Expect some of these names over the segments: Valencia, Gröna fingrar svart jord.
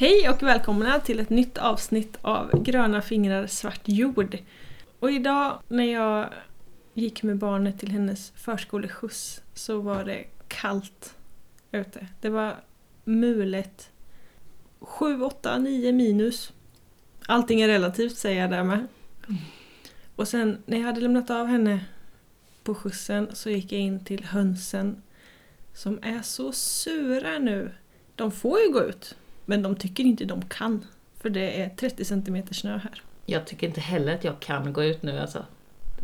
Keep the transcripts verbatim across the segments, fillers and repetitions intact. Hej och välkomna till ett nytt avsnitt av Gröna fingrar svart jord. Och idag när jag gick med barnet till hennes förskoleskjuts så var det kallt ute. Det var mulet. sju, åtta, nio minus. Allting är relativt, säger jag där med. Och sen när jag hade lämnat av henne på skjutsen så gick jag in till hönsen som är så sura nu. De får ju gå ut. Men de tycker inte de kan. För det är trettio centimeter snö här. Jag tycker inte heller att jag kan gå ut nu. Alltså.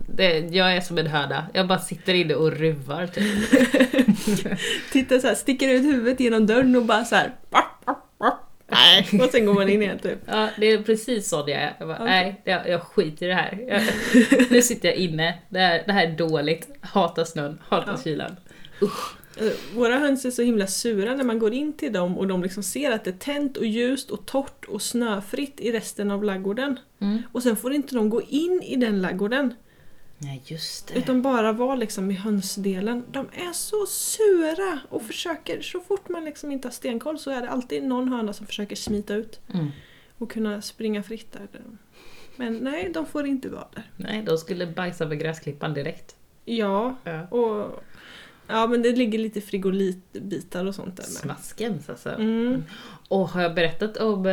Det, jag är som en hörda. Jag bara sitter inne och ruvar. Typ. Titta så här. Sticker ut huvudet genom dörren och bara så här. Och sen går man in igen typ. Ja, det är precis så det är. Jag bara, okay. Nej, jag, jag skiter i det här. Jag, nu sitter jag inne. Det här, det här är dåligt. Hatar snön. Hatar ja. kylan. Usch. Våra höns är så himla sura när man går in till dem och de liksom ser att det är tänt och ljust och torrt och snöfritt i resten av laggården. Mm. Och sen får inte de gå in i den laggården. Nej, just det. Utan bara vara liksom i hönsdelen. De är så sura och försöker, så fort man liksom inte har stenkoll så är det alltid någon höna som försöker smita ut. Mm. Och kunna springa fritt där. Men nej, de får inte vara där. Nej, de skulle bajsa med gräsklippan direkt. Ja, ja. och... Ja, men det ligger lite frigolitbitar och sånt där. Smaskens alltså. Mm. Och har jag berättat om...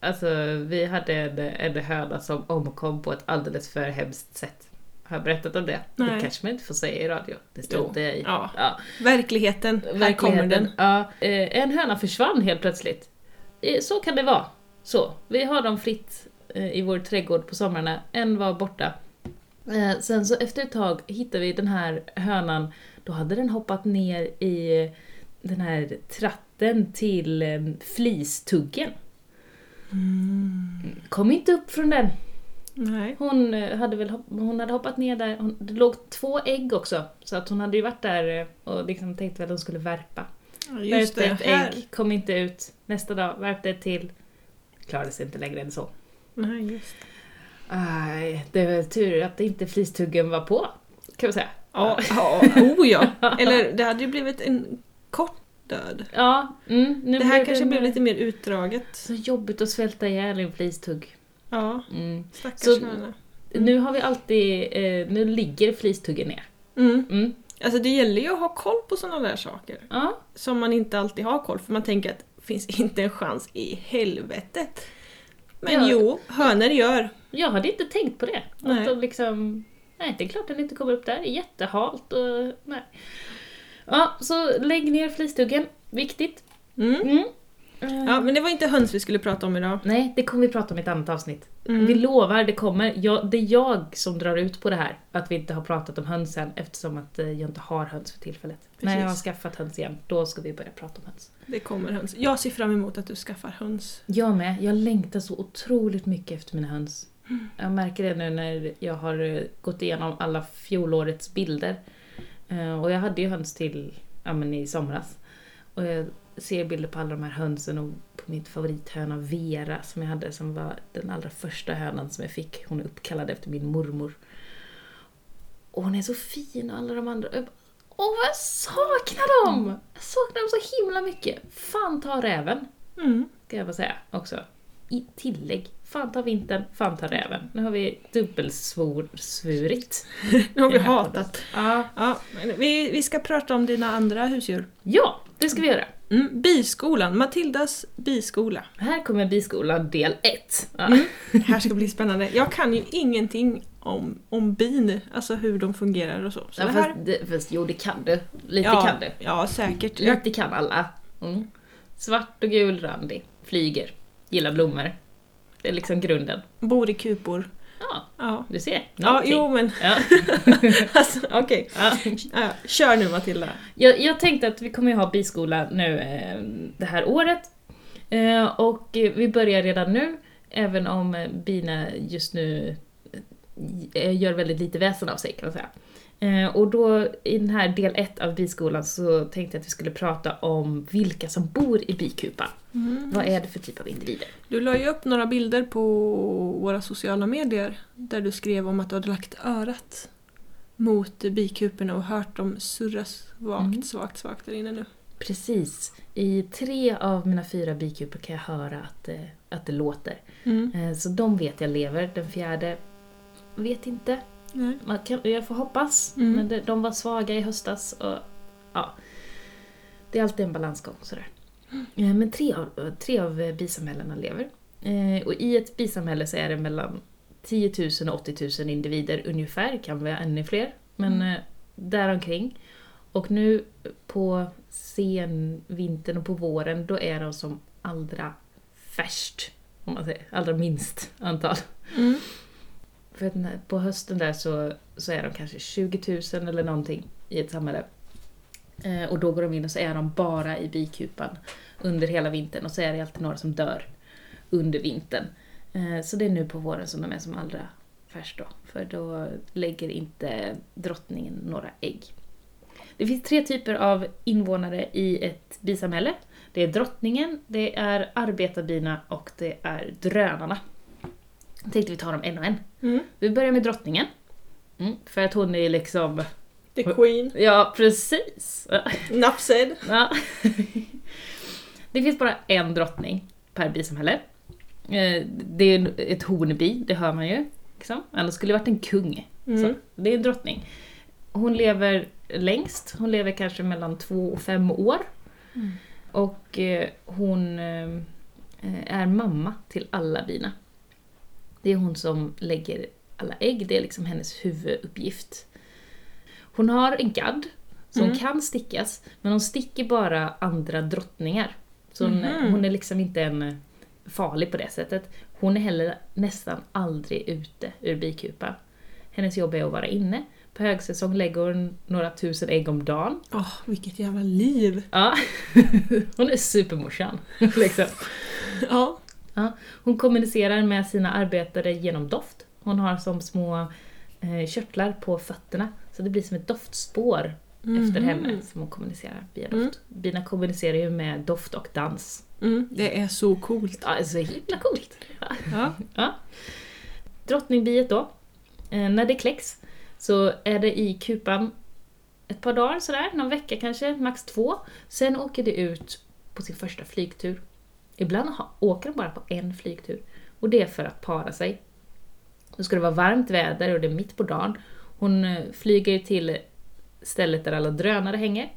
Alltså, vi hade en, en höna som omkom på ett alldeles för hemskt sätt. Har jag berättat om det? Nej. Det kanske man inte får säga i radio. Det stod det i. Ja. Ja. Verkligheten. Verkligheten. Här kommer den. Ja. En höna försvann helt plötsligt. Så kan det vara. Så. Vi har dem fritt i vår trädgård på sommarna. En var borta. Sen så efter ett tag hittade vi den här hönan. Då hade den hoppat ner i den här tratten till flistuggen. Mm. Kom inte upp från den. Nej. Hon hade väl hon hade hoppat ner där. Hon, det låg två ägg också. Så att hon hade ju varit där och liksom tänkte väl att hon skulle värpa. Ja, just det. Värpte ett ägg, kom inte ut. Nästa dag värpte ett till. Klarade sig inte längre än så. Nej, just det. Aj, det var tur att inte flistuggen var på, kan man säga. Ja, ja. Oh, ja. Eller det hade ju blivit en kort död. Ja. Mm, nu det här blev kanske det... blev lite mer utdraget. Så jobbigt att svälta ihjäl en flistugg. Ja, mm. Stackars så, mm. Nu har vi alltid, eh, nu ligger flistuggen ner. Mm. Mm. Alltså det gäller ju att ha koll på sådana där saker. Ja. Som man inte alltid har koll, för man tänker att det finns inte en chans i helvetet. Men ja. jo, hönor gör. Jag hade inte tänkt på det. Nej. Att de liksom, nej, det är klart att den inte kommer upp där. Det är jättehalt. Och, nej. Ja, så lägg ner flistuggen. Viktigt. Mm. Mm. Ja, men det var inte höns vi skulle prata om idag. Nej, det kommer vi prata om i ett annat avsnitt. Mm. Vi lovar, det kommer. Jag, det är jag som drar ut på det här. Att vi inte har pratat om hönsen. Eftersom att jag inte har höns för tillfället. Precis. När jag har skaffat höns igen, då ska vi börja prata om höns. Det kommer höns. Jag ser fram emot att du skaffar höns. Jag med. Jag längtar så otroligt mycket efter mina höns. Mm. Jag märker det nu när jag har gått igenom alla fjolårets bilder. Och jag hade ju höns till ja, men i somras. Och jag ser bilder på alla de här hönsen och på mitt favorithöna Vera som jag hade, som var den allra första hönan som jag fick. Hon är uppkallad efter min mormor. Och hon är så fin och alla de andra. Jag bara, åh, vad jag saknar dem! Jag saknar dem så himla mycket. Fan ta räven. Mm. Ska jag bara säga också. I tillägg. Fan ta vintern, fan ta räven. Nu har vi dubbelsvurit. Nu har vi hatat. Ja. Ja, vi, vi ska prata om dina andra husdjur. Ja, det ska vi göra. Mm, biskolan, Matildas biskola. Här kommer biskolan del ett. Ja. Mm. Det här ska bli spännande. Jag kan ju ingenting om, om bin, alltså hur de fungerar och så. så ja, det här... fast, det, fast, jo, det kan du. Lite ja, kan du. Ja, säkert. Lite kan alla. Mm. Svart och gul randig. Flyger. Gillar blommor. Det är liksom grunden. Bor i kupor. Ja, ja. Du ser. Någonting. Ja, jo men. Ja. alltså, okej. Okay. Ja. Ja, kör nu Matilda. Jag, jag tänkte att vi kommer ju ha biskola nu eh, det här året. Eh, och vi börjar redan nu. Även om bina just nu gör väldigt lite väsen av sig, kan man säga. Eh, och då i den här del ett av biskolan så tänkte jag att vi skulle prata om vilka som bor i bikupan. Mm. Vad är det för typ av individer? Du la ju upp några bilder på våra sociala medier där du skrev om att du hade lagt örat mot bikuporna och hört dem surras svagt, mm. svagt, svagt där inne nu. Precis. I tre av mina fyra bikupor kan jag höra att, att det låter. Mm. Så de vet jag lever. Den fjärde vet inte. Mm. Man kan, jag får hoppas. Mm. Men de, de var svaga i höstas. Och, ja. Det är alltid en balansgång. Sådär. Mm. Men tre av, tre av bisamhällena lever. Och i ett bisamhälle så är det mellan tio tusen och åttio tusen individer ungefär. Kan vara ännu fler. Men mm. däromkring. Och nu på sen vintern och på våren, då är de som allra färst, om man säger, allra minst antal. Mm. För att på hösten där så, så är de kanske tjugo tusen eller någonting i ett samhälle. Eh, och då går de in och så är de bara i bikupan under hela vintern. Och så är det alltid några som dör under vintern. Eh, så det är nu på våren som de är som allra färst då. För då lägger inte drottningen några ägg. Det finns tre typer av invånare i ett bisamhälle. Det är drottningen, det är arbetarbina och det är drönarna. Jag tänkte vi tar dem en och en. Mm. Vi börjar med drottningen. Mm, för att hon är liksom... The queen. Ja, precis. Enough said. Ja. Det finns bara en drottning per bisamhälle. Det är ett honby, det hör man ju. Liksom. Annars skulle det varit en kung. Mm. Så det är en drottning. Hon lever... längst. Hon lever kanske mellan två och fem år. Mm. Och eh, hon eh, är mamma till alla bina. Det är hon som lägger alla ägg. Det är liksom hennes huvuduppgift. Hon har en gadd som mm. kan stickas. Men hon sticker bara andra drottningar. Så hon, mm. hon är liksom inte en farlig på det sättet. Hon är heller nästan aldrig ute ur bikupan. Hennes jobb är att vara inne. På högsäsong lägger hon några tusen ägg om dagen. Åh, oh, vilket jävla liv! Ja, hon är supermorsan. Liksom. Ja. Ja. Hon kommunicerar med sina arbetare genom doft. Hon har som små eh, körtlar på fötterna. Så det blir som ett doftspår mm-hmm. efter henne som hon kommunicerar via doft. Mm. Bina kommunicerar ju med doft och dans. Mm, det är så coolt. Ja, det är så himla coolt. Ja. Ja. Ja. Drottningbiet då. Eh, när det kläcks. Så är det i kupan ett par dagar sådär, någon vecka kanske, max två. Sen åker det ut på sin första flygtur. Ibland åker de bara på en flygtur. Och det är för att para sig. Då ska det vara varmt väder och det är mitt på dagen. Hon flyger till stället där alla drönare hänger.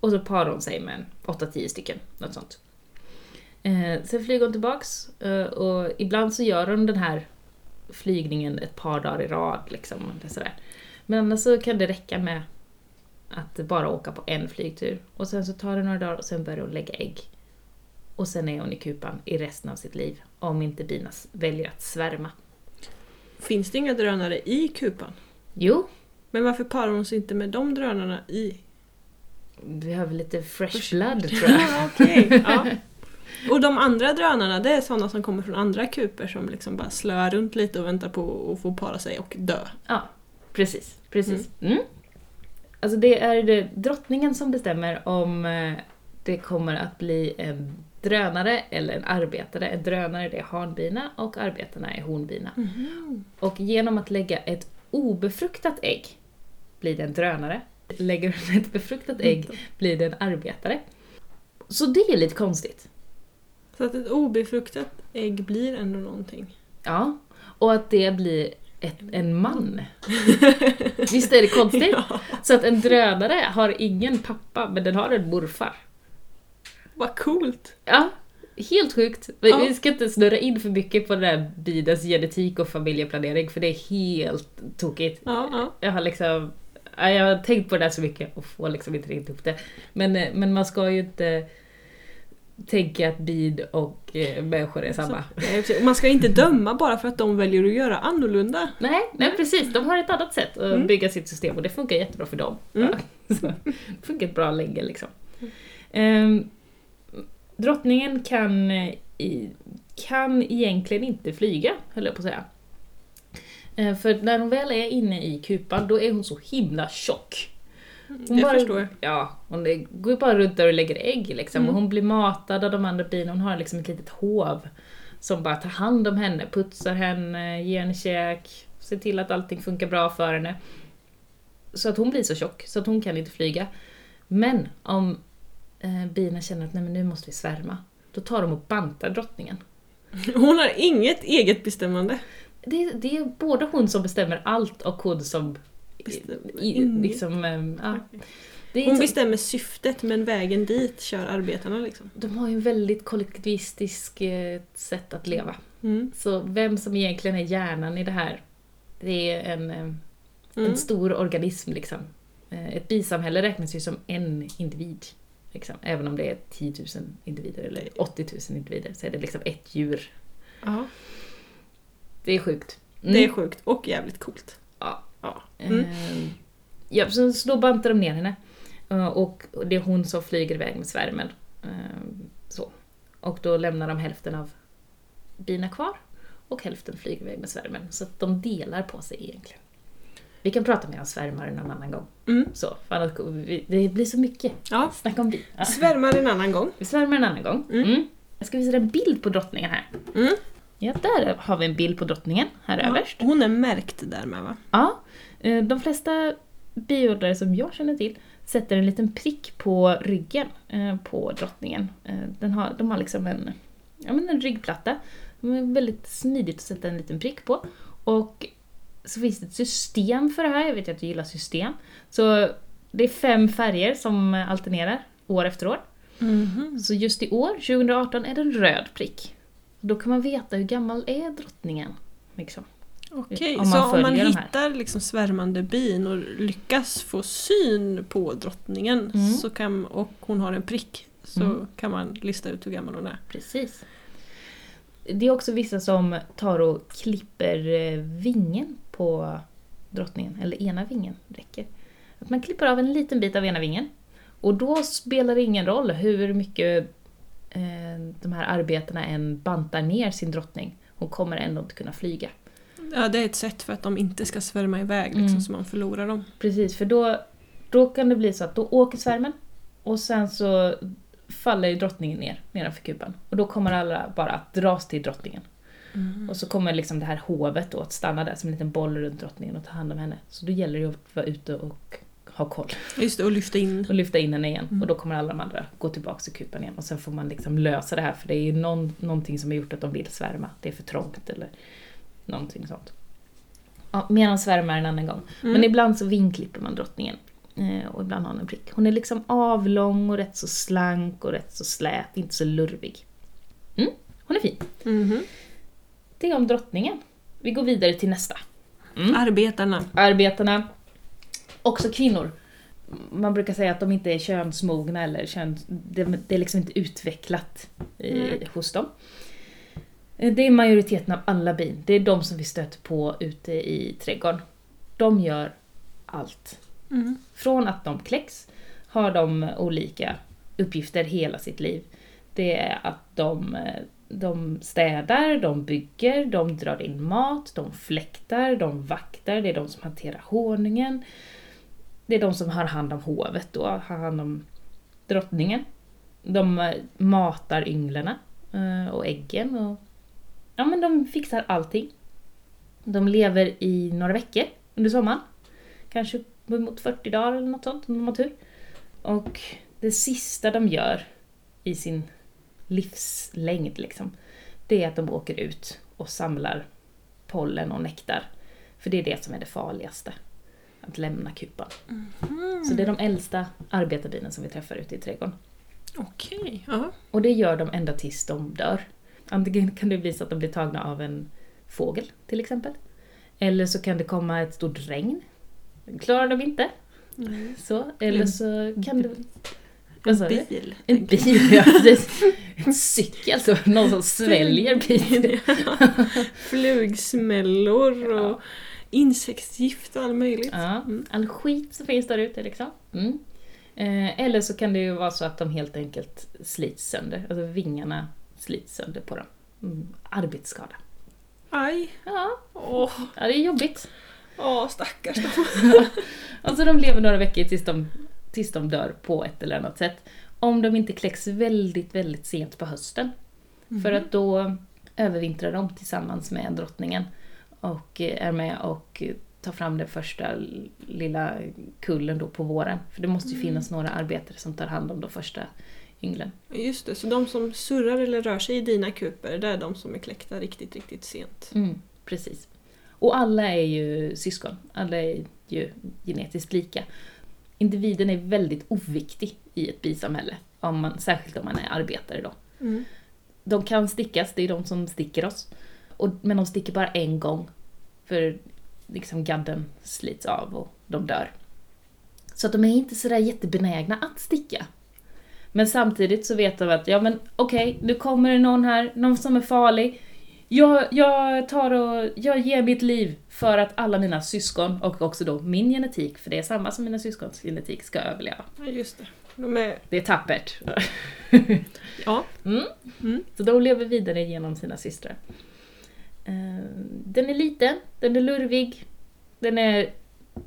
Och så parar hon sig med åtta till tio stycken, något sånt. Sen flyger hon tillbaks. Och ibland så gör hon den här... flygningen ett par dagar i rad liksom, eller sådär. Men annars så kan det räcka med att bara åka på en flygtur och sen så tar det några dagar och sen börjar hon lägga ägg och sen är hon i kupan i resten av sitt liv om inte bina väljer att svärma. Finns det inga drönare i kupan? Jo. Men varför parar hon sig inte med de drönarna i? Vi har väl lite fresh blood tror jag. Ja, okej. Okay. Ja. Och de andra drönarna, det är sådana som kommer från andra kuper som liksom bara slöar runt lite och väntar på att få para sig och dö. Ja, precis. precis. Mm. Mm. Alltså det är det drottningen som bestämmer om det kommer att bli en drönare eller en arbetare. En drönare det är hanbina och arbetarna är hornbina. Mm. Och genom att lägga ett obefruktat ägg blir det en drönare. Lägger hon ett befruktat ägg blir det en arbetare. Så det är lite konstigt. Så att ett obefruktat ägg blir ändå någonting. Ja, och att det blir ett, en man. Visst är det konstigt? Ja. Så att en drönare har ingen pappa, men den har en morfar. Vad coolt! Ja, helt sjukt. Vi, ja. vi ska inte snurra in för mycket på den där binas genetik och familjeplanering, för det är helt tokigt. Ja, ja. Jag har liksom... Jag har tänkt på det där så mycket och får liksom inte riktigt upp det. Men, men man ska ju inte... tänka att bid och eh, människor är samma. Man ska inte döma bara för att de väljer att göra annorlunda. Nej, nej precis. De har ett annat sätt att mm. bygga sitt system och det funkar jättebra för dem. Mm. Så, det funkar bra länge liksom. Mm. Eh, drottningen kan, i, kan egentligen inte flyga, höll jag på att säga. Eh, för när hon väl är inne i kupan, då är hon så himla tjock. Hon jag bara, förstår. Ja, hon går bara runt där och lägger ägg liksom. Mm. Och hon blir matad av de andra bina. Hon har liksom ett litet hov som bara tar hand om henne, putsar henne, ger henne käk, ser till att allting funkar bra för henne. Så att hon blir så tjock så att hon kan inte flyga. Men om eh, bina känner att nej, men nu måste vi svärma. Då tar de och bantar drottningen. Hon har inget eget bestämmande. Det, det är både hon som bestämmer allt och hon som... I, liksom, äm, ja. Det är hon liksom, bestämmer syftet, men vägen dit kör arbetarna. Liksom. De har ju en väldigt kollektivistisk eh, sätt att leva. Mm. Så vem som egentligen är hjärnan i det här, det är en, eh, mm. en stor organism. Liksom. Eh, ett bisamhälle räknas ju som en individ. Liksom. Även om det är tio tusen individer eller åttio tusen individer så är det liksom ett djur. Aha. Det är sjukt. Mm. Det är sjukt och jävligt coolt. Ja. Ja. Mm. Ja, så, så då bantar de ner henne och det är hon som flyger iväg med svärmen så. Och då lämnar de hälften av bina kvar och hälften flyger iväg med svärmen, så att de delar på sig egentligen. Vi kan prata mer om svärmar en annan gång. Mm. Så, för annars, det blir så mycket ja. Snack om bin. Ja. Svärmar en annan gång. Vi svärmar en annan gång. Mm. Mm. Jag ska visa en bild på drottningen här. Mm. Ja, där har vi en bild på drottningen här ja, överst. Hon är märkt där med, va? Ja, de flesta biodlare som jag känner till sätter en liten prick på ryggen på drottningen. Den har, de har liksom en, ja, men en ryggplatta. De är väldigt smidigt att sätta en liten prick på. Och så finns det ett system för det här. Jag vet att du gillar system. Så det är fem färger som alternerar år efter år. Mm-hmm. Så just i år, tjugo arton, är det en röd prick. Då kan man veta hur gammal är drottningen. Liksom. Okej, om så om man hittar liksom svärmande bin och lyckas få syn på drottningen mm. så kan, och hon har en prick så mm. kan man lista ut hur gammal hon är. Precis. Det är också vissa som tar och klipper vingen på drottningen. Eller ena vingen räcker. Att man klipper av en liten bit av ena vingen. Och då spelar det ingen roll hur mycket... de här arbetarna än bantar ner sin drottning. Hon kommer ändå inte kunna flyga. Ja, det är ett sätt för att de inte ska svärma iväg liksom, mm. så man förlorar dem. Precis, för då, då kan det bli så att då åker svärmen och sen så faller ju drottningen ner nedanför kupan. Och då kommer alla bara att dras till drottningen. Mm. Och så kommer liksom det här hovet då att stanna där som en liten boll runt drottningen och ta hand om henne. Så då gäller det att vara ute och ha koll. Just det, och lyfta in. Och lyfta in henne igen. Mm. Och då kommer alla de andra gå tillbaka till kupan igen. Och sen får man liksom lösa det här. För det är ju någon, någonting som har gjort att de vill svärma. Det är för trångt eller någonting sånt. Ja, medan svärmar en annan gång. Mm. Men ibland så vinklipper man drottningen. Eh, och ibland har hon en prick. Hon är liksom avlång och rätt så slank och rätt så slät. Inte så lurvig. Mm, hon är fin. Mm-hmm. Det är om drottningen. Vi går vidare till nästa. Mm. Arbetarna. Arbetarna. Också kvinnor. Man brukar säga att de inte är könsmogna eller köns... det är liksom inte utvecklat i, mm. hos dem. Det är majoriteten av alla bin. Det är de som vi stöter på ute i trädgården. De gör allt. Mm. Från att de kläcks har de olika uppgifter hela sitt liv. Det är att de, de städar, de bygger, de drar in mat, de fläktar, de vaktar. Det är de som hanterar honungen. Det är de som har hand om hovet då, har hand om drottningen. De matar ynglarna och äggen. Och... ja, men de fixar allting. De lever i några veckor under sommaren. Kanske mot fyrtio dagar eller något sånt om de har tur. Och det sista de gör i sin livslängd liksom, det är att de åker ut och samlar pollen och nektar. För det är det som är det farligaste. Att lämna kupan. Mm. Så det är de äldsta arbetarbinen som vi träffar ute i trädgården. Okej, ja. Och det gör de ända tills de dör. Antingen kan det bli så att de blir tagna av en fågel till exempel. Eller så kan det komma ett stort regn. Klarar de inte. Mm. Så, eller så kan det... En bil. En bil, ja precis. En cykel, så någon som sväljer bilen. Flugsmällor och... ja. Insektsgift och allt möjligt. Ja, all skit som finns där ute liksom. Mm. Eh, eller så kan det ju vara så att de helt enkelt slits sönder. Alltså vingarna slits sönder på dem. Mm. Arbetsskada. Aj. Ja. Oh. Ja, det är jobbigt. Ja, oh, stackars dem. Alltså de lever några veckor tills de, tills de dör på ett eller annat sätt. Om de inte kläcks väldigt, väldigt sent på hösten. Mm. För att då övervintrar de tillsammans med drottningen. Och är med och ta fram den första lilla kullen då på våren. För det måste ju finnas mm. några arbetare som tar hand om de första ynglen. Just det, så de som surrar eller rör sig i dina kuper, det är de som är kläckta riktigt, riktigt sent. Mm, precis. Och alla är ju syskon, alla är ju genetiskt lika. Individen är väldigt oviktig i ett bisamhälle, om man, särskilt om man är arbetare då. Mm. De kan stickas, det är de som sticker oss. Och, men de sticker bara en gång, för liksom gadden slits av och de dör. Så att de är inte sådär jättebenägna att sticka. Men samtidigt så vet de att, ja men okej, okay, nu kommer det någon här, någon som är farlig. Jag, jag tar och, jag ger mitt liv för att alla mina syskon och också då min genetik, för det är samma som mina syskons genetik, ska överleva. Ja, just det. De är... Det är tappert. Ja. Mm. Mm. Så de lever vidare genom sina systrar. Den är liten, den är lurvig, den är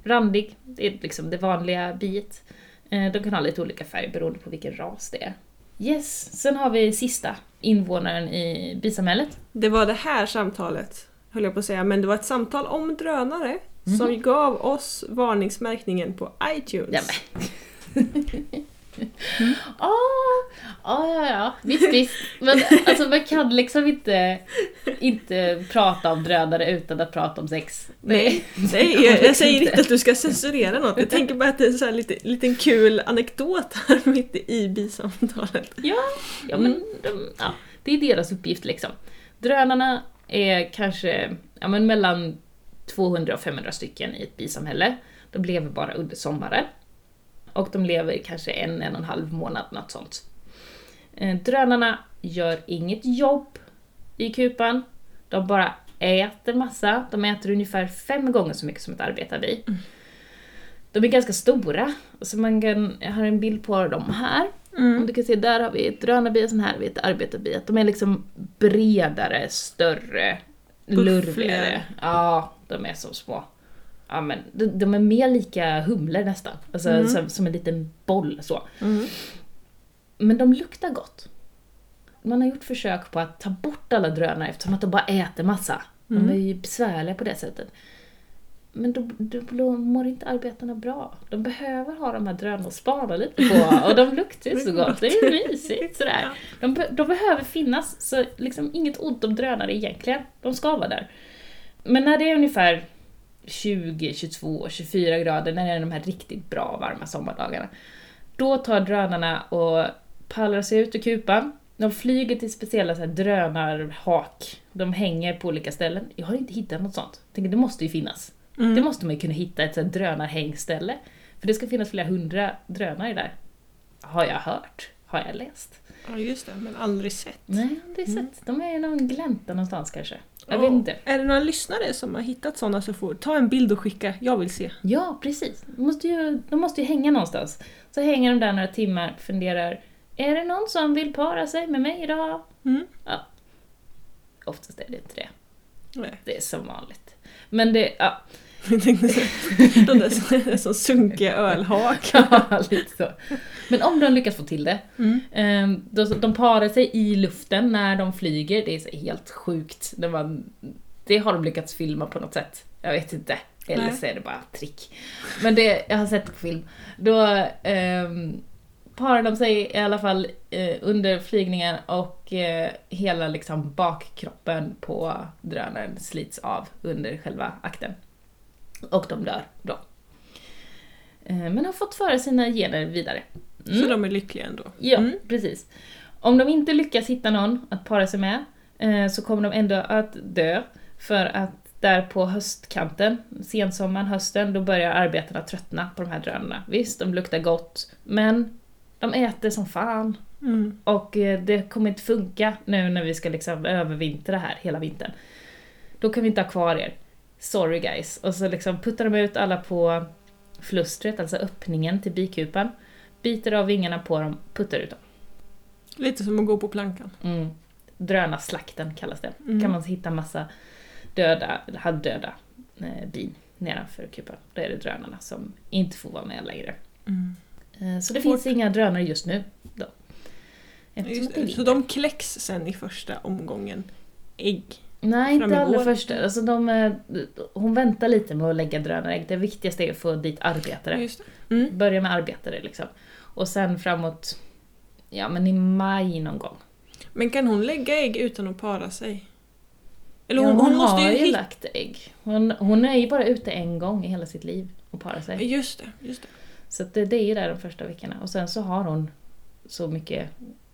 randig, det är liksom det vanliga biet. De kan ha lite olika färg beroende på vilken ras det är. Yes, sen har vi sista invånaren i bisamhället. Det var det här samtalet, höll jag på att säga, men det var ett samtal om drönare mm-hmm. som gav oss varningsmärkningen på iTunes. Mm. Ah, ah, ja, ja, visst, visst. Men alltså, man kan liksom inte, inte prata om drönare utan att prata om sex. Nej, nej jag, jag säger inte att du ska censurera något. Jag tänker bara att det är en så här lite, liten kul anekdot här mitt i bisamtalet. Ja, ja, men de, ja, det är deras uppgift liksom. Drönarna är kanske ja, men mellan tvåhundra och femhundra stycken i ett bisamhälle. De lever bara under sommaren. Och de lever kanske en, en och en halv månad, något sånt. Drönarna gör inget jobb i kupan. De bara äter massa. De äter ungefär fem gånger så mycket som ett arbetarbi. Mm. De är ganska stora. Så man kan, jag har en bild på dem här. Mm. Du kan se, där har vi ett drönarbi och sen här har vi ett arbetarbi. De är liksom bredare, större, lurvigare. Ja, de är så små. Ja, men de, de är mer lika humlor nästan. Alltså, mm. som, som en liten boll. Så. Mm. Men de luktar gott. Man har gjort försök på att ta bort alla drönare eftersom att de bara äter massa. Mm. De är ju besvärliga på det sättet. Men då, då, då mår inte arbetarna bra. De behöver ha de här drönarna att spana lite på. Och de luktar ju så gott. Det är ju mysigt. Sådär. De, de behöver finnas. Så liksom inget ont om drönare egentligen. De ska vara där. Men när det är ungefär... tjugo, tjugotvå, tjugofyra grader när det är de här riktigt bra varma sommardagarna. Då tar drönarna och pallrar sig ut ur kupan. De flyger till speciella så här drönarhak. De hänger på olika ställen. Jag har inte hittat något sånt. Jag tänker, det måste ju finnas. Mm. Det måste man ju kunna hitta, ett så här drönarhängställe. För det ska finnas flera hundra drönare där. Har jag hört. Har jag läst. Ja just det, men aldrig sett. Nej, aldrig sett. Mm. De är i någon glänta någonstans kanske. Jag vet inte. Är det några lyssnare som har hittat sådana så får ta en bild och skicka. Jag vill se. Ja, precis. De måste ju, de måste ju hänga någonstans. Så hänger de där några timmar, funderar. Är det någon som vill para sig med mig idag? Mm. Ja. Oftast är det inte det. Nej. Det är som vanligt. Men det, ja. Jag tänkte så. De där som sunkiga ölhakar. Ja, lite så. Men om de lyckas få till det. Mm. Då, de parar sig i luften när de flyger. Det är så helt sjukt. Det, var, det har de lyckats filma på något sätt. Jag vet inte. Eller så är det bara trick. Men det, jag har sett på film. Då eh, parar de sig i alla fall eh, under flygningen. Och eh, hela liksom, bakkroppen på drönaren slits av under själva akten. Och de dör då. Men har fått föra sina gener vidare. Mm. Så de är lyckliga ändå. Ja, mm. precis. Om de inte lyckas hitta någon att para sig med så kommer de ändå att dö. För att där på höstkanten, sensommaren, hösten, då börjar arbetarna tröttna på de här drönarna. Visst, de luktar gott. Men de äter som fan. Mm. Och det kommer inte funka nu när vi ska liksom övervintra här hela vintern. Då kan vi inte ha kvar er. Sorry guys. Och så liksom puttar de ut alla på flustret, alltså öppningen till bikupan. Biter av vingarna på dem, puttar ut dem. Lite som att gå på plankan. Mm. Drönarslakten kallas det. Mm. Kan man hitta massa döda, halvdöda eh, bin nedanför kupan. Då är det drönarna som inte får vara med längre. Mm. Eh, så det Fort. finns inga drönare just nu. Då. Just, så de kläcks sen i första omgången ägg. Nej, inte allra först. Alltså de, hon väntar lite med att lägga drönarägg. Det viktigaste är att få dit arbetare. Just det. Mm. Börja med arbetare liksom. Och sen framåt, ja men i maj någon gång. Men kan hon lägga ägg utan att para sig? Eller hon, ja, hon, hon måste har ju hit... lagt ägg. Hon, hon är ju bara ute en gång i hela sitt liv och parar sig. Just det, just det. Så det, det är ju där de första veckorna. Och sen så har hon så mycket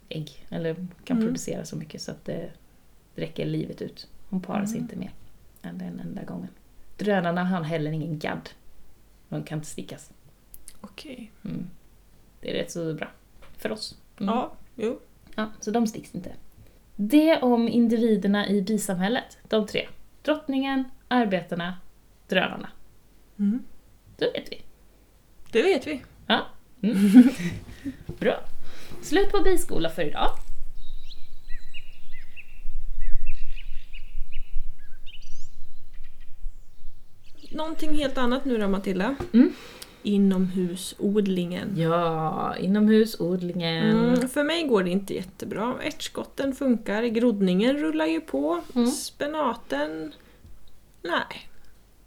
ägg. Eller kan mm. producera så mycket så att det räcker livet ut. Hon parar sig mm. inte mer än den enda gången. Drönarna har heller ingen gadd. De kan inte stickas. Okej. Okay. Mm. Det är rätt så bra för oss. Mm. Ja, jo. Ja, så de sticks inte. Det om individerna i bisamhället. De tre. Drottningen, arbetarna, drönarna. Mm. Då vet vi. Det vet vi. Ja. Mm. Bra. Slut på biskola för idag. Någonting helt annat nu då, Matilda. Mm. Inomhusodlingen. Ja, inomhusodlingen. Mm, för mig går det inte jättebra. Ärtskotten funkar, groddningen rullar ju på, mm. spenaten... Nej.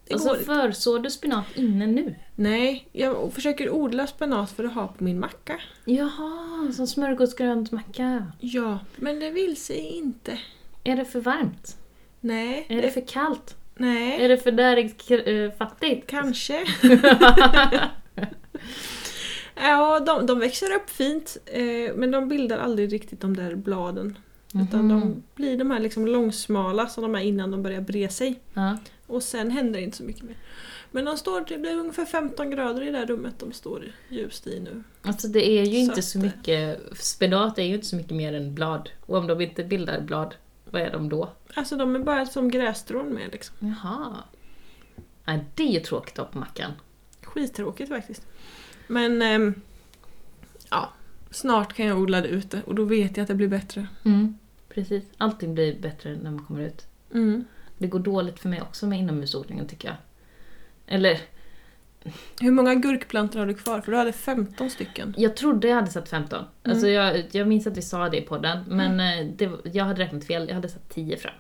Det alltså, går försår inte. Du spenat inne nu? Nej, jag försöker odla spenat för att ha på min macka. Jaha, som smörgåsgrönt macka. Ja, men det vill sig inte. Är det för varmt? Nej. Är det, det för kallt? Nej. Är det för näringsfattigt? Kanske. Ja, de, de växer upp fint. Eh, men de bildar aldrig riktigt de där bladen. Mm-hmm. Utan de blir de här liksom långsmala som de är innan de börjar bre sig. Ja. Och sen händer det inte så mycket mer. Men de står, det blir ungefär femton grader i det här rummet de står ljust i nu. Alltså det är ju inte så, så mycket... Spenat är ju inte så mycket mer än blad. Och om de inte bildar blad, vad är de då? Alltså de är bara som grässtrån med liksom. Jaha. Nej, det är ju tråkigt då på mackan. Skittråkigt faktiskt. Men äm, ja, snart kan jag odla det ute. Och då vet jag att det blir bättre. Mm, precis. Allting blir bättre när man kommer ut. Mm. Det går dåligt för mig också med inomhusodlingen tycker jag. Eller... Hur många gurkplantor har du kvar? För du hade femton stycken. Jag trodde jag hade satt femton. Mm. Alltså jag, jag minns att vi sa det i podden. Men mm. det, jag hade räknat fel. Jag hade satt tio fram.